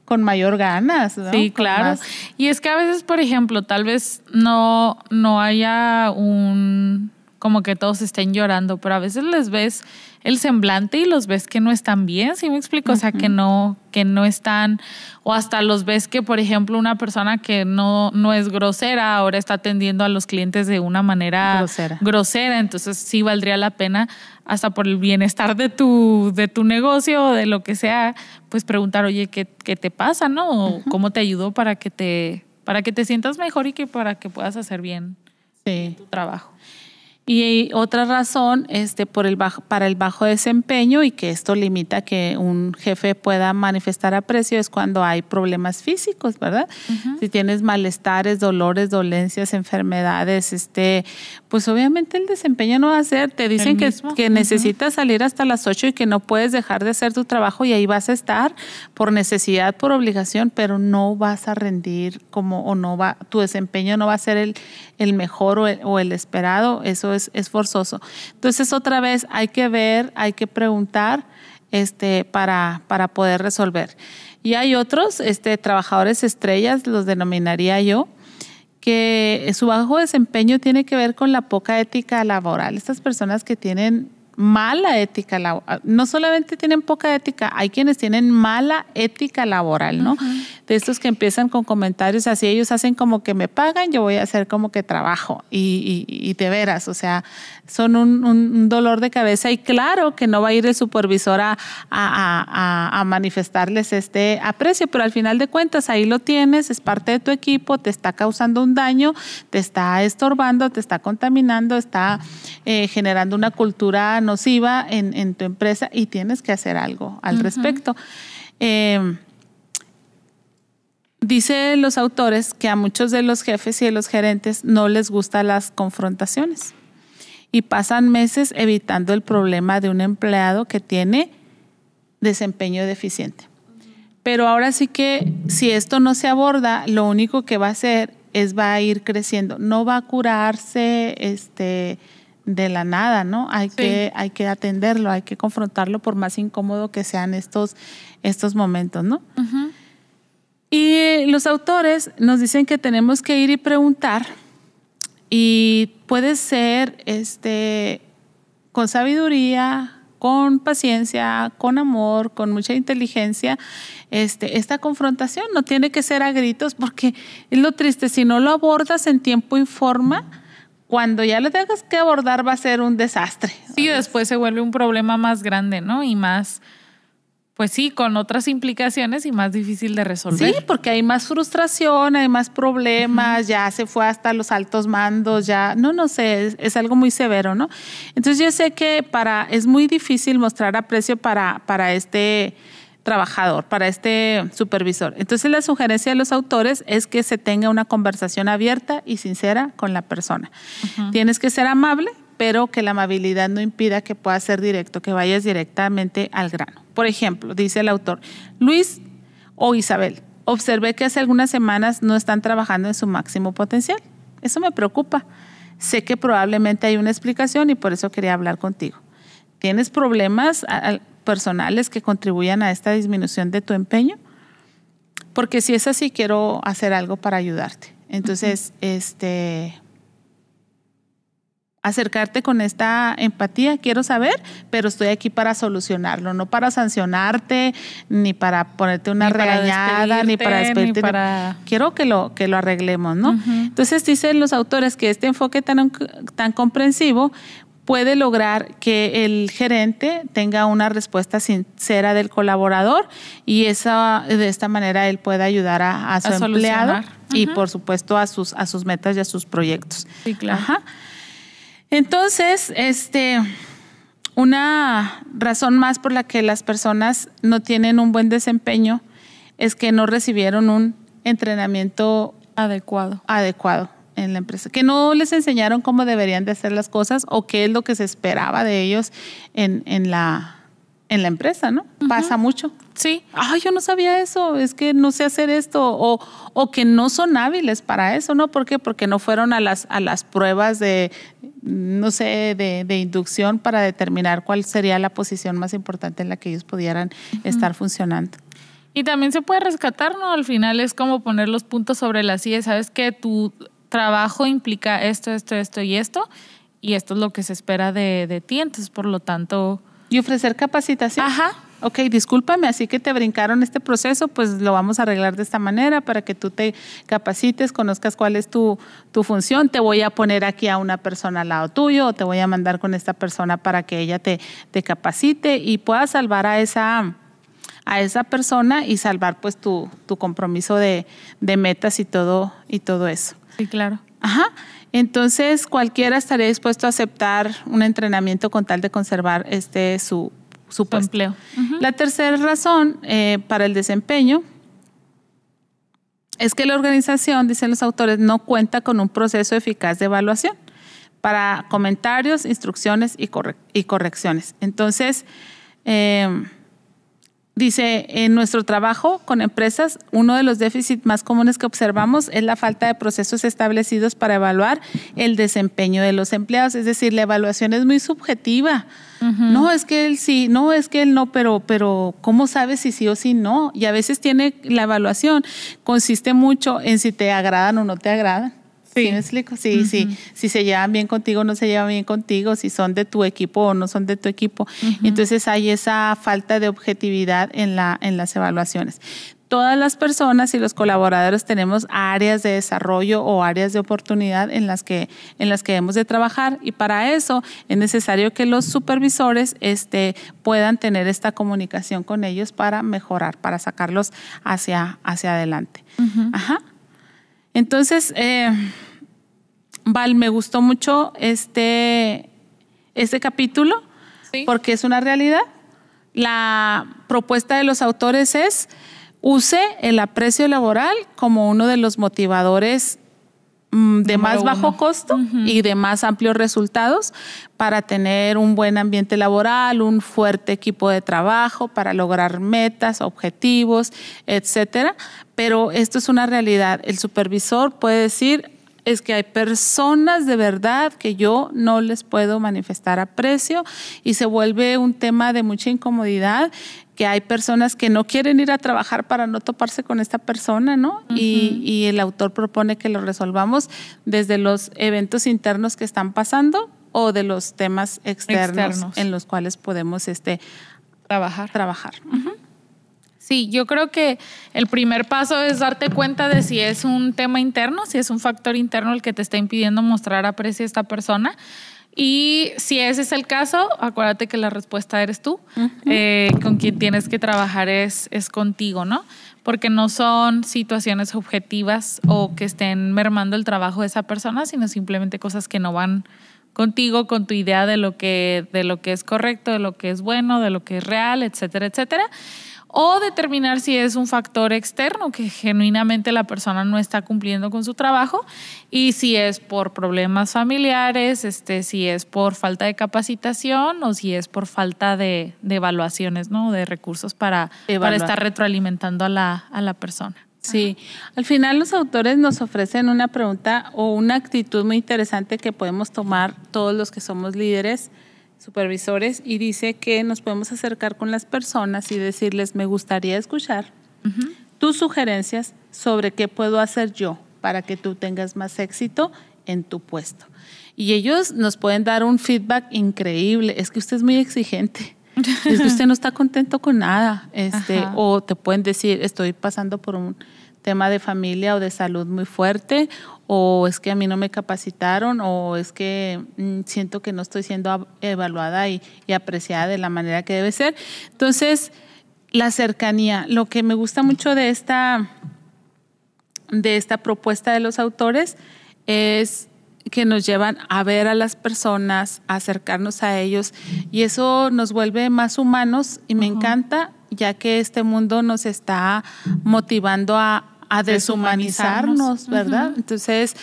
con mayor ganas, ¿no? Sí, claro. Más. Y es que a veces, por ejemplo, tal vez no, no haya un... como que todos estén llorando, pero a veces les ves el semblante y los ves que no están bien, ¿sí me explico? Uh-huh. O sea, que no, que no están, o hasta los ves que, por ejemplo, una persona que no, no es grosera, ahora está atendiendo a los clientes de una manera grosera. grosera, entonces sí valdría la pena, hasta por el bienestar de tu, de tu negocio, de lo que sea, pues preguntar, oye, ¿qué, qué te pasa, no? Uh-huh. ¿Cómo te ayudó para que te, para que te sientas mejor y que para que puedas hacer bien sí. tu trabajo? Y otra razón este, por el bajo, para el bajo desempeño y que esto limita que un jefe pueda manifestar aprecio es cuando hay problemas físicos, ¿verdad? Uh-huh. Si tienes malestares, dolores, dolencias, enfermedades, este, pues obviamente el desempeño no va a ser. Te dicen que, que uh-huh. necesitas salir hasta las ocho y que no puedes dejar de hacer tu trabajo y ahí vas a estar por necesidad, por obligación, pero no vas a rendir como o no va, tu desempeño no va a ser el, el mejor o el, o el esperado. Eso es, es forzoso. Entonces, otra vez, hay que ver, hay que preguntar este, para, para poder resolver. Y hay otros este, trabajadores estrellas, los denominaría yo, que su bajo desempeño tiene que ver con la poca ética laboral. Estas personas que tienen mala ética laboral, no solamente tienen poca ética, hay quienes tienen mala ética laboral, ¿no? Uh-huh. De estos que empiezan con comentarios así, ellos hacen como que me pagan, yo voy a hacer como que trabajo y, y, y de veras, o sea, son un, un dolor de cabeza y claro que no va a ir el supervisor a, a, a, a manifestarles este aprecio, pero al final de cuentas ahí lo tienes, es parte de tu equipo, te está causando un daño, te está estorbando, te está contaminando, está eh, generando una cultura nociva en, en tu empresa y tienes que hacer algo al uh-huh. respecto. Eh, Dicen los autores que a muchos de los jefes y de los gerentes no les gustan las confrontaciones y pasan meses evitando el problema de un empleado que tiene desempeño deficiente. Pero ahora sí que si esto no se aborda, lo único que va a hacer es va a ir creciendo, no va a curarse este, de la nada, ¿no? Hay, sí. que, hay que atenderlo, hay que confrontarlo por más incómodo que sean estos, estos momentos, ¿no? Uh-huh. Y los autores nos dicen que tenemos que ir y preguntar, y puede ser este, con sabiduría, con paciencia, con amor, con mucha inteligencia, este, esta confrontación no tiene que ser a gritos, porque es lo triste, si no lo abordas en tiempo y forma, cuando ya lo tengas que abordar va a ser un desastre. Sí, después se vuelve un problema más grande, ¿no? Y más, pues sí, con otras implicaciones y más difícil de resolver. Sí, porque hay más frustración, hay más problemas, uh-huh. ya se fue hasta los altos mandos, ya, no, no sé, es, es algo muy severo, ¿no? Entonces yo sé que para, es muy difícil mostrar aprecio para, para este trabajador, para este supervisor. Entonces la sugerencia de los autores es que se tenga una conversación abierta y sincera con la persona. Uh-huh. Tienes que ser amable, pero que la amabilidad no impida que puedas ser directo, que vayas directamente al grano. Por ejemplo, dice el autor, Luis o Isabel, observé que hace algunas semanas no están trabajando en su máximo potencial. Eso me preocupa. Sé que probablemente hay una explicación y por eso quería hablar contigo. ¿Tienes problemas personales que contribuyan a esta disminución de tu empeño? Porque si es así, quiero hacer algo para ayudarte. Entonces, uh-huh. este... acercarte con esta empatía, quiero saber, pero estoy aquí para solucionarlo, no para sancionarte, ni para ponerte una ni regañada, para ni para despedirte. Ni para... Quiero que lo, que lo arreglemos, ¿no? Uh-huh. Entonces dicen los autores que este enfoque tan, tan comprensivo puede lograr que el gerente tenga una respuesta sincera del colaborador y esa, de esta manera él pueda ayudar a, a su a empleado solucionar. Y uh-huh. por supuesto a sus, a sus metas y a sus proyectos. Sí, claro. Ajá. Entonces, este, una razón más por la que las personas no tienen un buen desempeño es que no recibieron un entrenamiento adecuado, adecuado en la empresa, que no les enseñaron cómo deberían de hacer las cosas o qué es lo que se esperaba de ellos en, en la... en la empresa, ¿no? Uh-huh. Pasa mucho. Sí. Ay, yo no sabía eso, es que no sé hacer esto, o, o que no son hábiles para eso, ¿no? ¿Por qué? Porque no fueron a las, a las pruebas de, no sé, de, de inducción para determinar cuál sería la posición más importante en la que ellos pudieran uh-huh. estar funcionando. Y también se puede rescatar, ¿no? Al final es como poner los puntos sobre las i, ¿sabes? Que tu trabajo implica esto, esto, esto y esto, y esto es lo que se espera de, de ti, entonces por lo tanto... Y ofrecer capacitación. Ajá. Ok, discúlpame, así que te brincaron este proceso, pues lo vamos a arreglar de esta manera para que tú te capacites, conozcas cuál es tu, tu función. Te voy a poner aquí a una persona al lado tuyo o te voy a mandar con esta persona para que ella te, te capacite y puedas salvar a esa, a esa persona y salvar pues tu, tu compromiso de, de metas y todo, y todo eso. Sí, claro. Ajá. Entonces, cualquiera estaría dispuesto a aceptar un entrenamiento con tal de conservar este, su, su, su puesto. Empleo. Uh-huh. La tercera razón eh, para el desempeño es que la organización, dicen los autores, no cuenta con un proceso eficaz de evaluación para comentarios, instrucciones y, corre- y correcciones. Entonces, eh, dice, en nuestro trabajo con empresas, uno de los déficits más comunes que observamos es la falta de procesos establecidos para evaluar el desempeño de los empleados. Es decir, la evaluación es muy subjetiva. Uh-huh. No, es que él sí, no, es que él no, pero, pero ¿cómo sabes si sí o si no? Y a veces tiene la evaluación, consiste mucho en si te agradan o no te agradan. Sí. ¿Sí me explico? Sí, uh-huh. sí. Si se llevan bien contigo o no se llevan bien contigo, si son de tu equipo o no son de tu equipo. Uh-huh. Entonces hay esa falta de objetividad en la, en las evaluaciones. Todas las personas y los colaboradores tenemos áreas de desarrollo o áreas de oportunidad en las que, en las que debemos de trabajar y para eso es necesario que los supervisores este, puedan tener esta comunicación con ellos para mejorar, para sacarlos hacia, hacia adelante. Uh-huh. Ajá. Entonces, eh, Val, me gustó mucho este, este capítulo sí. porque es una realidad. La propuesta de los autores es use el aprecio laboral como uno de los motivadores de más bajo costo uh-huh. y de más amplios resultados para tener un buen ambiente laboral, un fuerte equipo de trabajo para lograr metas, objetivos, etcétera. Pero esto es una realidad. El supervisor puede decir, es que hay personas de verdad que yo no les puedo manifestar aprecio y se vuelve un tema de mucha incomodidad, que hay personas que no quieren ir a trabajar para no toparse con esta persona, ¿no? Uh-huh. y, y el autor propone que lo resolvamos desde los eventos internos que están pasando o de los temas externos, externos. en los cuales podemos este, trabajar. trabajar. Uh-huh. Sí, yo creo que el primer paso es darte cuenta de si es un tema interno, si es un factor interno el que te está impidiendo mostrar aprecio a esta persona. Y si ese es el caso, acuérdate que la respuesta eres tú. Uh-huh. eh, con quien tienes que trabajar es, es contigo, ¿no? Porque no son situaciones objetivas o que estén mermando el trabajo de esa persona, sino simplemente cosas que no van contigo, con tu idea de lo que, de lo que es correcto, de lo que es bueno, de lo que es real, etcétera, etcétera. O determinar si es un factor externo, que genuinamente la persona no está cumpliendo con su trabajo, y si es por problemas familiares, este, si es por falta de capacitación o si es por falta de, de evaluaciones, ¿no? De recursos para, para estar retroalimentando a la, a la persona. Sí, ajá. Al final los autores nos ofrecen una pregunta o una actitud muy interesante que podemos tomar todos los que somos líderes, supervisores, y dice que nos podemos acercar con las personas y decirles, me gustaría escuchar uh-huh. tus sugerencias sobre qué puedo hacer yo para que tú tengas más éxito en tu puesto. Y ellos nos pueden dar un feedback increíble, es que usted es muy exigente, es que usted no está contento con nada, este, o te pueden decir, estoy pasando por un tema de familia o de salud muy fuerte, o es que a mí no me capacitaron, o es que mm, siento que no estoy siendo evaluada y, y apreciada de la manera que debe ser. Entonces, la cercanía. Lo que me gusta mucho de esta, de esta propuesta de los autores es que nos llevan a ver a las personas, a acercarnos a ellos, y eso nos vuelve más humanos y me uh-huh. encanta, ya que este mundo nos está motivando a a deshumanizarnos, ¿verdad? Uh-huh. Entonces,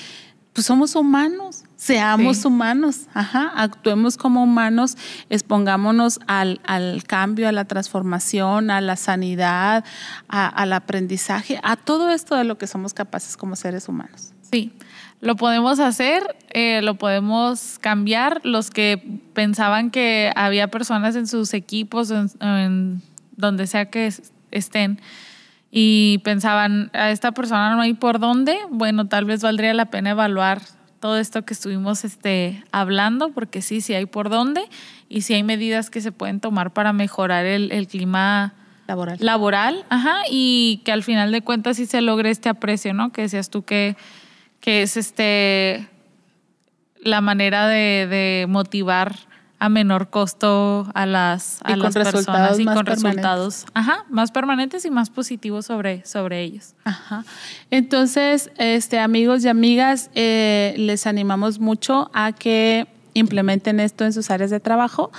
pues somos humanos, seamos sí. humanos, ajá, actuemos como humanos, expongámonos al, al cambio, a la transformación, a la sanidad, a, al aprendizaje, a todo esto de lo que somos capaces como seres humanos. Sí, lo podemos hacer, eh, lo podemos cambiar. Los que pensaban que había personas en sus equipos, en, en donde sea que estén, y pensaban, a esta persona no hay por dónde, bueno, tal vez valdría la pena evaluar todo esto que estuvimos este, hablando, porque sí, sí hay por dónde y sí hay medidas que se pueden tomar para mejorar el, el clima laboral, laboral ajá, y que al final de cuentas sí se logre este aprecio, ¿no? Que decías tú que, que es este, la manera de, de motivar a menor costo a las, a las personas y con resultados ajá, más permanentes y más positivos sobre, sobre ellos. Ajá. Entonces, este, amigos y amigas, eh, les animamos mucho a que implementen esto en sus áreas de trabajo.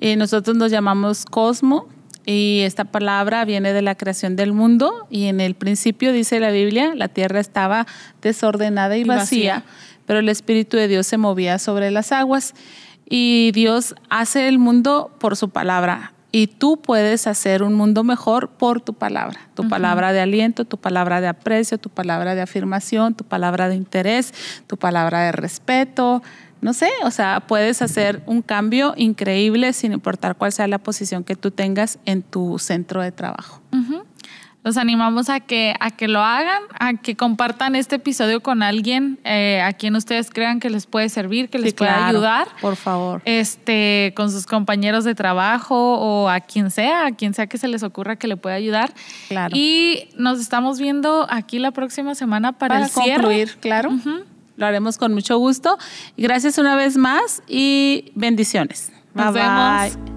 Eh, nosotros nos llamamos Cosmo y esta palabra viene de la creación del mundo y en el principio, dice la Biblia, la tierra estaba desordenada y, y vacía, vacía, pero el Espíritu de Dios se movía sobre las aguas. Y Dios hace el mundo por su palabra y tú puedes hacer un mundo mejor por tu palabra, tu uh-huh. palabra de aliento, tu palabra de aprecio, tu palabra de afirmación, tu palabra de interés, tu palabra de respeto, no sé, o sea, puedes hacer un cambio increíble sin importar cuál sea la posición que tú tengas en tu centro de trabajo. Uh-huh. Los animamos a que, a que lo hagan, a que compartan este episodio con alguien eh, a quien ustedes crean que les puede servir, que les sí, pueda claro, ayudar. Por favor. Este, con sus compañeros de trabajo o a quien sea, a quien sea que se les ocurra que le pueda ayudar. Claro. Y nos estamos viendo aquí la próxima semana para, para el cierre. Para concluir, claro. Uh-huh. Lo haremos con mucho gusto. Gracias una vez más y bendiciones. Nos bye, vemos. Bye.